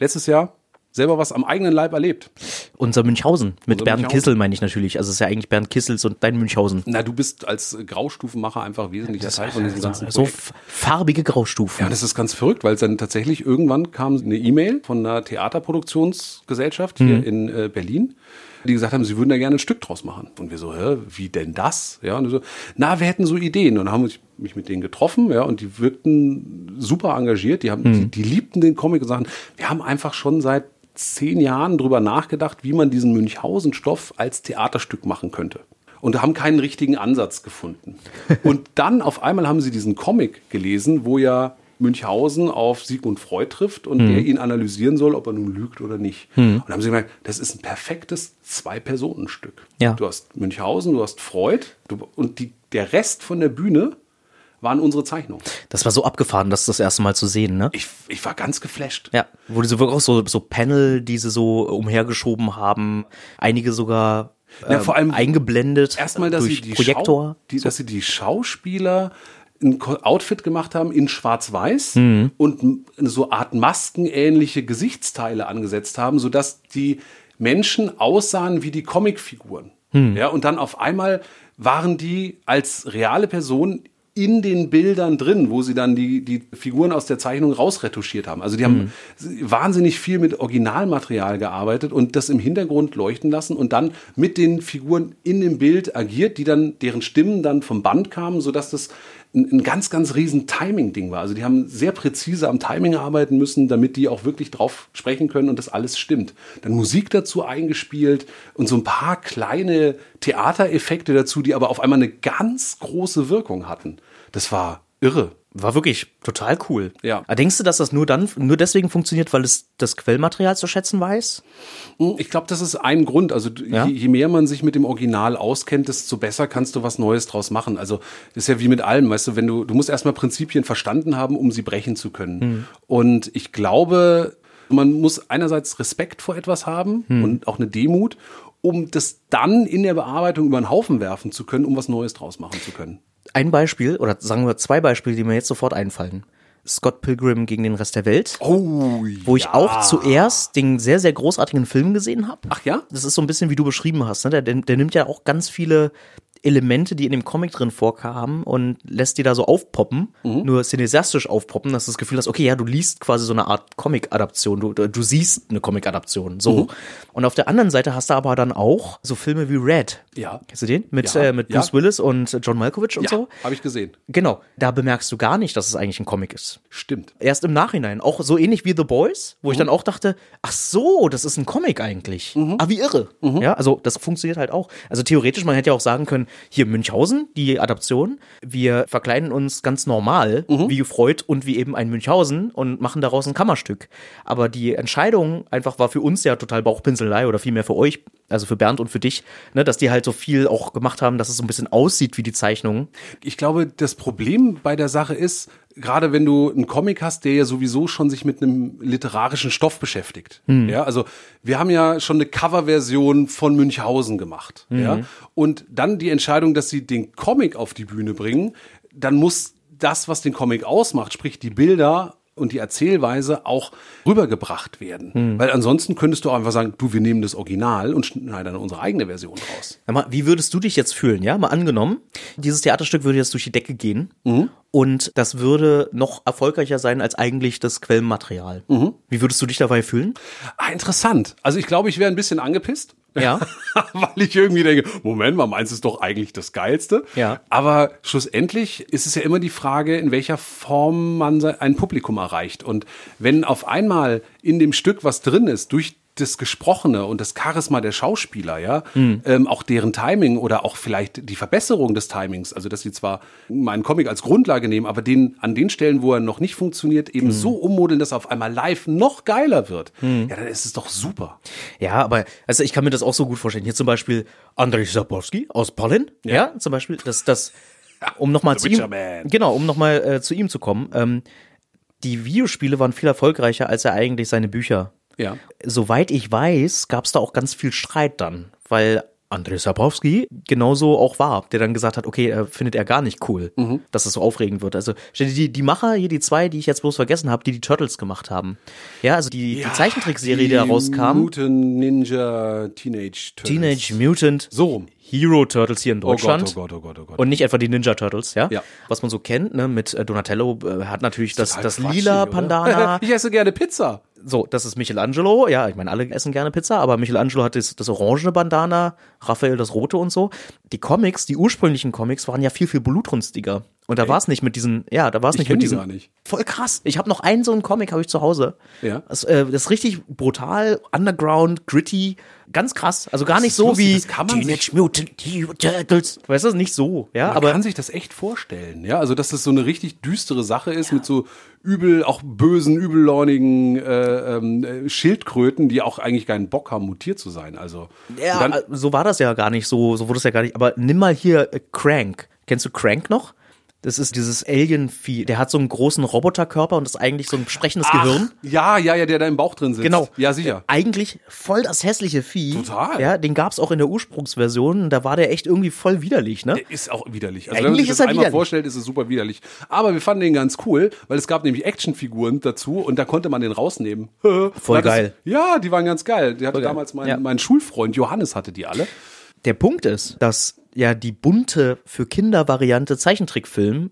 letztes Jahr selber was am eigenen Leib erlebt. Unser Münchhausen. Mit Bernd Kissel meine ich natürlich. Also es ist ja eigentlich Bernd Kissels und dein Münchhausen. Na, du bist als Graustufenmacher einfach wesentlich Teil von diesem ganzen Projekt. So farbige Graustufen. Ja, das ist ganz verrückt, weil dann tatsächlich irgendwann kam eine E-Mail von einer Theaterproduktionsgesellschaft hier in Berlin, die gesagt haben, sie würden da gerne ein Stück draus machen. Und wir so, hä, wie denn das? Ja, und so, na, wir hätten so Ideen. Und dann haben wir mich mit denen getroffen, ja, und die wirkten super engagiert. Die haben, die liebten den Comic und sagten, wir haben einfach schon seit 10 Jahren drüber nachgedacht, wie man diesen Münchhausen-Stoff als Theaterstück machen könnte. Und haben keinen richtigen Ansatz gefunden. Und dann auf einmal haben sie diesen Comic gelesen, wo ja Münchhausen auf Sigmund Freud trifft und der ihn analysieren soll, ob er nun lügt oder nicht. Und da haben sie gemerkt, das ist ein perfektes Zwei-Personen-Stück. Ja. Du hast Münchhausen, du hast Freud und der Rest von der Bühne waren unsere Zeichnungen. Das war so abgefahren, das erste Mal zu sehen, ne? Ich war ganz geflasht. Ja, wo diese wirklich auch so Panel, die sie so umhergeschoben haben, einige sogar vor allem eingeblendet erstmal, dass durch Projektor. Dass sie die Schauspieler ein Outfit gemacht haben in schwarz-weiß und so Art maskenähnliche Gesichtsteile angesetzt haben, sodass die Menschen aussahen wie die Comicfiguren. Ja, und dann auf einmal waren die als reale Personen in den Bildern drin, wo sie dann die Figuren aus der Zeichnung rausretuschiert haben. Also die haben wahnsinnig viel mit Originalmaterial gearbeitet und das im Hintergrund leuchten lassen und dann mit den Figuren in dem Bild agiert, deren Stimmen dann vom Band kamen, sodass das ein ganz, ganz riesen Timing-Ding war. Also die haben sehr präzise am Timing arbeiten müssen, damit die auch wirklich drauf sprechen können und das alles stimmt. Dann Musik dazu eingespielt und so ein paar kleine Theatereffekte dazu, die aber auf einmal eine ganz große Wirkung hatten. Das war irre. War wirklich total cool. Ja. Aber denkst du, dass das nur deswegen funktioniert, weil es das Quellmaterial zu schätzen weiß? Ich glaube, das ist ein Grund. Also je mehr man sich mit dem Original auskennt, desto besser kannst du was Neues draus machen. Also ist ja wie mit allem, weißt du, wenn du musst erstmal Prinzipien verstanden haben, um sie brechen zu können. Und ich glaube, man muss einerseits Respekt vor etwas haben und auch eine Demut, um das dann in der Bearbeitung über den Haufen werfen zu können, um was Neues draus machen zu können. Ein Beispiel, oder sagen wir zwei Beispiele, die mir jetzt sofort einfallen. Scott Pilgrim gegen den Rest der Welt, wo ich auch zuerst den sehr, sehr großartigen Film gesehen habe. Ach ja? Das ist so ein bisschen, wie du beschrieben hast, ne? Der nimmt ja auch ganz viele Elemente, die in dem Comic drin vorkamen und lässt die da so aufpoppen, nur cineastisch aufpoppen, dass du das Gefühl hast, okay, ja, du liest quasi so eine Art Comic-Adaption, du siehst eine Comic-Adaption, so. Und auf der anderen Seite hast du aber dann auch so Filme wie Red. Ja. Kennst du den? Mit Bruce Willis und John Malkovich und so. Ja, habe ich gesehen. Genau. Da bemerkst du gar nicht, dass es eigentlich ein Comic ist. Stimmt. Erst im Nachhinein. Auch so ähnlich wie The Boys, wo ich dann auch dachte, ach so, das ist ein Comic eigentlich. Ah, wie irre. Ja, also das funktioniert halt auch. Also theoretisch, man hätte ja auch sagen können, hier Münchhausen, die Adaption, wir verkleiden uns ganz normal, wie Freud und wie eben ein Münchhausen und machen daraus ein Kammerstück. Aber die Entscheidung einfach war für uns ja total Bauchpinselei oder vielmehr für euch, also für Bernd und für dich, ne, dass die halt so viel auch gemacht haben, dass es so ein bisschen aussieht wie die Zeichnungen. Ich glaube, das Problem bei der Sache ist, gerade wenn du einen Comic hast, der ja sowieso schon sich mit einem literarischen Stoff beschäftigt. Ja, also wir haben ja schon eine Coverversion von Münchhausen gemacht. Ja, und dann die Entscheidung, dass sie den Comic auf die Bühne bringen, dann muss das, was den Comic ausmacht, sprich die Bilder und die Erzählweise auch rübergebracht werden. Weil ansonsten könntest du auch einfach sagen, du, wir nehmen das Original und schneiden dann unsere eigene Version raus. Ja, mal, wie würdest du dich jetzt fühlen, ja? Mal angenommen, dieses Theaterstück würde jetzt durch die Decke gehen und das würde noch erfolgreicher sein als eigentlich das Quellenmaterial. Wie würdest du dich dabei fühlen? Ah, interessant. Also ich glaube, ich wäre ein bisschen angepisst. Ja. Weil ich irgendwie denke, Moment mal, meins ist doch eigentlich das Geilste. Ja. Aber schlussendlich ist es ja immer die Frage, in welcher Form man ein Publikum erreicht. Und wenn auf einmal in dem Stück was drin ist, durch das Gesprochene und das Charisma der Schauspieler, ja, auch deren Timing oder auch vielleicht die Verbesserung des Timings, also dass sie zwar meinen Comic als Grundlage nehmen, aber an den Stellen, wo er noch nicht funktioniert, eben so ummodeln, dass er auf einmal live noch geiler wird, ja, dann ist es doch super. Ja, aber also ich kann mir das auch so gut vorstellen. Hier zum Beispiel Andrzej Sapkowski aus Polen, ja zum Beispiel, das um nochmal zu ihm, zu ihm zu kommen, die Videospiele waren viel erfolgreicher, als er eigentlich seine Bücher. Ja. Soweit ich weiß, gab es da auch ganz viel Streit dann, weil Andrzej Sapkowski genauso auch war, der dann gesagt hat, okay, findet er gar nicht cool, dass es so aufregend wird. Also die Macher hier, die zwei, die ich jetzt bloß vergessen habe, die Turtles gemacht haben. Ja, also die Zeichentrickserie, die da rauskam. Mutant Ninja Teenage Turtles. Teenage Mutant. So rum. Hero Turtles hier in Deutschland. Oh Gott. Und nicht etwa die Ninja Turtles, ja? Was man so kennt, ne, mit Donatello hat natürlich das lila Bandana. Ich esse gerne Pizza. So, das ist Michelangelo. Ja, ich meine, alle essen gerne Pizza, aber Michelangelo hat das orangene Bandana, Raphael das rote und so. Die ursprünglichen Comics waren ja viel, viel blutrünstiger. Und da war es nicht mit diesen, ja, da war es nicht mit diesen. Gar nicht. Voll krass. Ich habe noch einen so einen Comic, habe ich zu Hause. Ja. Das ist richtig brutal, underground, gritty, ganz krass. Also gar nicht so lustig, wie Teenage Mutant Turtles. Weißt du, nicht so. Ja, man kann sich das echt vorstellen. Ja, also dass das so eine richtig düstere Sache ist mit so übel, auch bösen, übelläunigen Schildkröten, die auch eigentlich keinen Bock haben, mutiert zu sein. Also ja, dann, so war das ja gar nicht. So wurde es ja gar nicht. Aber nimm mal hier Crank. Kennst du Crank noch? Das ist dieses Alien-Vieh, der hat so einen großen Roboterkörper und ist eigentlich so ein sprechendes Gehirn. Ja, der da im Bauch drin sitzt. Genau. Ja, sicher. Eigentlich voll das hässliche Vieh. Total. Ja, den gab's auch in der Ursprungsversion, da war der echt irgendwie voll widerlich, ne? Der ist auch widerlich. Also, wenn man sich das einmal vorstellt, ist es super widerlich. Aber wir fanden den ganz cool, weil es gab nämlich Actionfiguren dazu und da konnte man den rausnehmen. Voll geil. Ja, die waren ganz geil. Die hatte damals mein Schulfreund Johannes hatte die alle. Der Punkt ist, dass ja die bunte, für Kinder Variante Zeichentrickfilm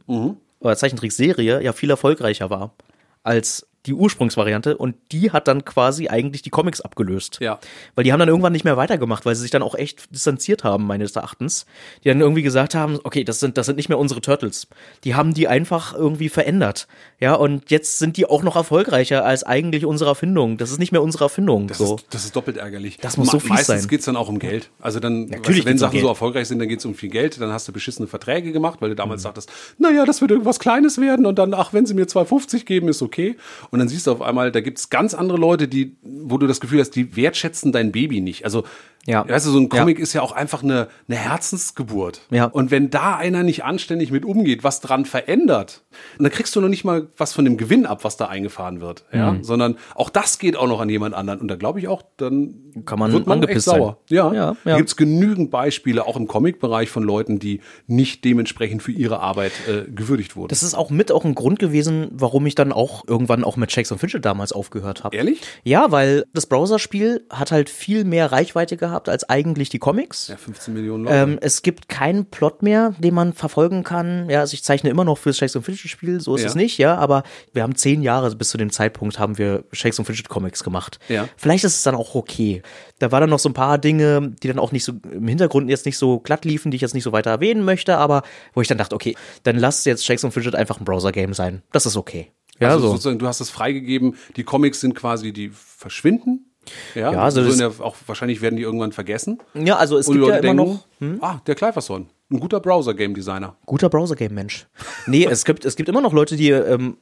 oder Zeichentrickserie ja viel erfolgreicher war als die Ursprungsvariante und die hat dann quasi eigentlich die Comics abgelöst. Ja. Weil die haben dann irgendwann nicht mehr weitergemacht, weil sie sich dann auch echt distanziert haben, meines Erachtens. Die dann irgendwie gesagt haben, okay, das sind nicht mehr unsere Turtles. Die haben die einfach irgendwie verändert. Ja, und jetzt sind die auch noch erfolgreicher als eigentlich unsere Erfindung. Das ist nicht mehr unsere Erfindung. Das ist doppelt ärgerlich. Das muss so fies sein. Meistens geht's dann auch um Geld. Also dann, natürlich, wenn Sachen so erfolgreich sind, dann geht's um viel Geld. Dann hast du beschissene Verträge gemacht, weil du damals sagtest, naja, das wird irgendwas Kleines werden und dann, ach, wenn sie mir 2,50 geben, ist okay. Und dann siehst du auf einmal, da gibt's ganz andere Leute, die, wo du das Gefühl hast, die wertschätzen dein Baby nicht. Also, weißt du, so ein Comic ist ja auch einfach eine Herzensgeburt. Ja. Und wenn da einer nicht anständig mit umgeht, was dran verändert, dann kriegst du noch nicht mal was von dem Gewinn ab, was da eingefahren wird. Ja? Sondern auch das geht auch noch an jemand anderen. Und da glaube ich auch, dann kann man, wird man angepisst echt sauer. Sein. Ja. Da gibt's genügend Beispiele, auch im Comic-Bereich von Leuten, die nicht dementsprechend für ihre Arbeit gewürdigt wurden. Das ist auch mit auch ein Grund gewesen, warum ich dann auch irgendwann auch mit Shakes and Fidget damals aufgehört habe. Ehrlich? Ja, weil das Browserspiel hat halt viel mehr Reichweite gehabt als eigentlich die Comics. Ja, 15 Millionen Leute. Es gibt keinen Plot mehr, den man verfolgen kann. Ja, also ich zeichne immer noch fürs Shakes and Fidget Spiel, so ist es nicht, ja, aber wir haben 10 Jahre bis zu dem Zeitpunkt haben wir Shakes and Fidget Comics gemacht. Ja. Vielleicht ist es dann auch okay. Da waren dann noch so ein paar Dinge, die dann auch nicht so im Hintergrund jetzt nicht so glatt liefen, die ich jetzt nicht so weiter erwähnen möchte, aber wo ich dann dachte, okay, dann lass jetzt Shakes and Fidget einfach ein Browser-Game sein. Das ist okay. Ja, also sozusagen, du hast es freigegeben, die Comics sind quasi, die verschwinden. Ja, also auch wahrscheinlich werden die irgendwann vergessen. Ja, also es gibt ja immer noch. Der Kleiferson. Ein guter Browser-Game-Designer. Guter Browser-Game-Mensch. Nee, es gibt immer noch Leute, die im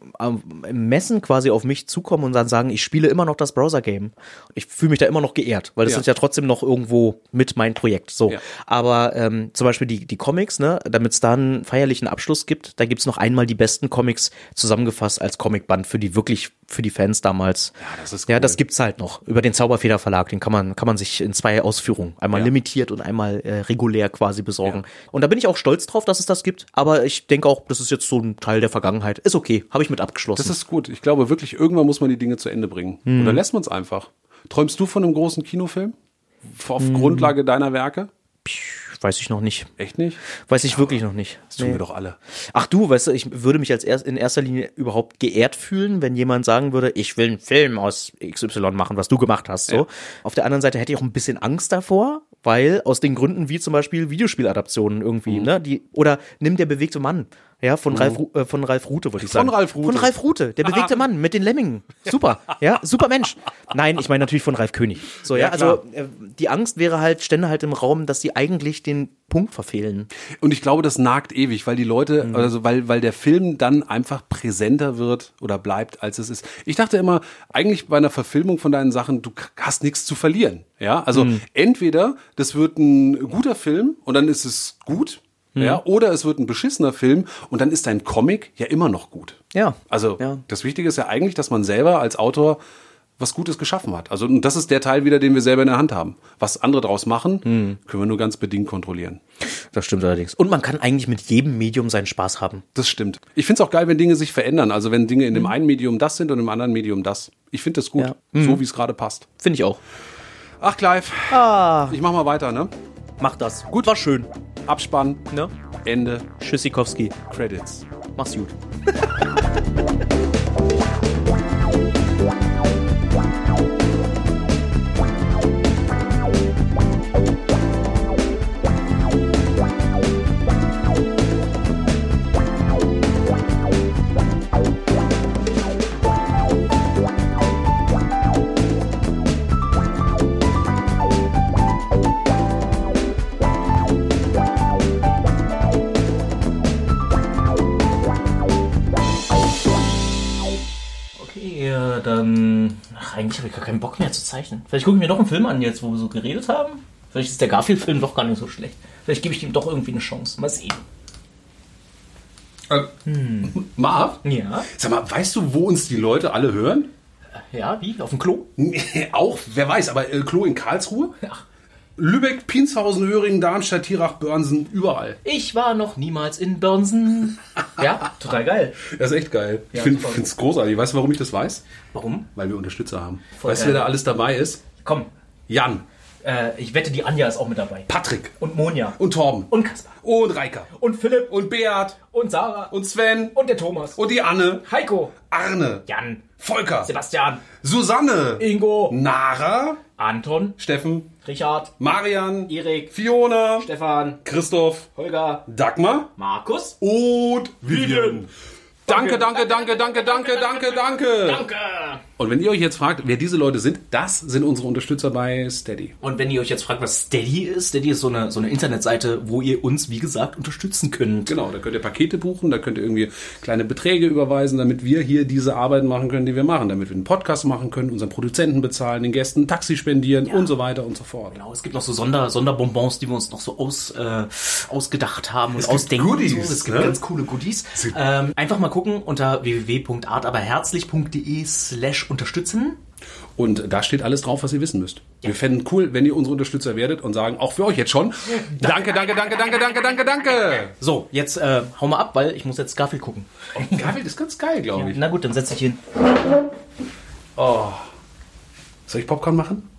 Messen quasi auf mich zukommen und dann sagen, ich spiele immer noch das Browser-Game. Ich fühle mich da immer noch geehrt, weil das ist ja trotzdem noch irgendwo mit mein Projekt. So. Ja. Aber zum Beispiel die Comics, ne, damit es da einen feierlichen Abschluss gibt, da gibt es noch einmal die besten Comics zusammengefasst als Comicband für die Fans damals. Ja, das ist cool. Ja, das gibt's halt noch. Über den Zauberfeder Verlag, den kann man sich in 2 Ausführungen, einmal limitiert und einmal regulär quasi besorgen. Ja. Und da bin ich auch stolz drauf, dass es das gibt. Aber ich denke auch, das ist jetzt so ein Teil der Vergangenheit. Ist okay, habe ich mit abgeschlossen. Das ist gut. Ich glaube wirklich, irgendwann muss man die Dinge zu Ende bringen. Oder lässt man es einfach. Träumst du von einem großen Kinofilm? Auf Grundlage deiner Werke? Weiß ich noch nicht. Echt nicht? Weiß ich wirklich noch nicht. Das tun wir doch alle. Ach du, weißt du, ich würde mich in erster Linie überhaupt geehrt fühlen, wenn jemand sagen würde, ich will einen Film aus XY machen, was du gemacht hast. So. Ja. Auf der anderen Seite hätte ich auch ein bisschen Angst davor, weil aus den Gründen wie zum Beispiel Videospieladaptionen irgendwie, ne? Oder nimm Der bewegte Mann. Ja, von Ralf Rute, wollte ich sagen. Von Ralf Rute, der bewegte Mann mit den Lemmingen. Super, ja, super Mensch. Nein, ich meine natürlich von Ralf König. So, ja, also die Angst wäre halt, stände halt im Raum, dass sie eigentlich den Punkt verfehlen. Und ich glaube, das nagt ewig, weil die Leute, also weil der Film dann einfach präsenter wird oder bleibt, als es ist. Ich dachte immer, eigentlich bei einer Verfilmung von deinen Sachen, du hast nichts zu verlieren. Ja, also entweder das wird ein guter Film und dann ist es gut. Ja, oder es wird ein beschissener Film und dann ist dein Comic ja immer noch gut. Ja. Also das Wichtige ist ja eigentlich, dass man selber als Autor was Gutes geschaffen hat. Also und das ist der Teil wieder, den wir selber in der Hand haben. Was andere draus machen, können wir nur ganz bedingt kontrollieren. Das stimmt allerdings. Und man kann eigentlich mit jedem Medium seinen Spaß haben. Das stimmt. Ich finde es auch geil, wenn Dinge sich verändern. Also wenn Dinge in dem einen Medium das sind und im anderen Medium das. Ich finde das gut, so wie es gerade passt. Finde ich auch. Ach Clive, ich mach mal weiter, ne? Mach das. Gut, war schön. Abspann. Ne? Ende. Tschüssikowski. Credits. Mach's gut. Ach, eigentlich habe ich gar keinen Bock mehr zu zeichnen. Vielleicht gucke ich mir doch einen Film an jetzt, wo wir so geredet haben. Vielleicht ist der Garfield-Film doch gar nicht so schlecht. Vielleicht gebe ich ihm doch irgendwie eine Chance. Mal sehen. Marv? Ja? Sag mal, weißt du, wo uns die Leute alle hören? Ja, wie? Auf dem Klo? Auch, wer weiß, aber Klo in Karlsruhe? Ja. Lübeck, Pinshausen, Höringen, Darmstadt, Tirach, Börnsen, überall. Ich war noch niemals in Börnsen. Ja, total geil. Das ist echt geil. Ja, ich finde es großartig. Weißt du, warum ich das weiß? Warum? Weil wir Unterstützer haben. Voll weißt du, wer da alles dabei ist? Komm. Jan. Ich wette, die Anja ist auch mit dabei. Patrick. Und Monja. Und Torben. Und Kaspar. Und Reika. Und Philipp. Und Beat. Und Sarah. Und Sven. Und der Thomas. Und die Anne. Heiko. Arne. Jan. Volker. Sebastian. Susanne. Ingo. Nara. Anton. Steffen. Richard. Marian. Erik. Fiona. Stefan. Christoph. Holger. Dagmar. Markus. Und Vivian. Danke. Und wenn ihr euch jetzt fragt, wer diese Leute sind, das sind unsere Unterstützer bei Steady. Und wenn ihr euch jetzt fragt, was Steady ist so eine Internetseite, wo ihr uns, wie gesagt, unterstützen könnt. Genau, da könnt ihr Pakete buchen, da könnt ihr irgendwie kleine Beträge überweisen, damit wir hier diese Arbeit machen können, die wir machen. Damit wir einen Podcast machen können, unseren Produzenten bezahlen, den Gästen ein Taxi spendieren und so weiter und so fort. Genau, es gibt noch so Sonderbonbons, die wir uns noch so ausgedacht haben und ausdenken. Goodies, und so. Es gibt ganz coole Goodies. Einfach mal gucken unter www.artaberherzlich.de/unterstützen. Und da steht alles drauf, was ihr wissen müsst. Ja. Wir fänden cool, wenn ihr unsere Unterstützer werdet und sagen, auch für euch jetzt schon, danke. So, jetzt hau mal ab, weil ich muss jetzt Garfield gucken. Oh, Garfield ist ganz geil, glaube ich. Na gut, dann setz dich hin. Oh. Soll ich Popcorn machen?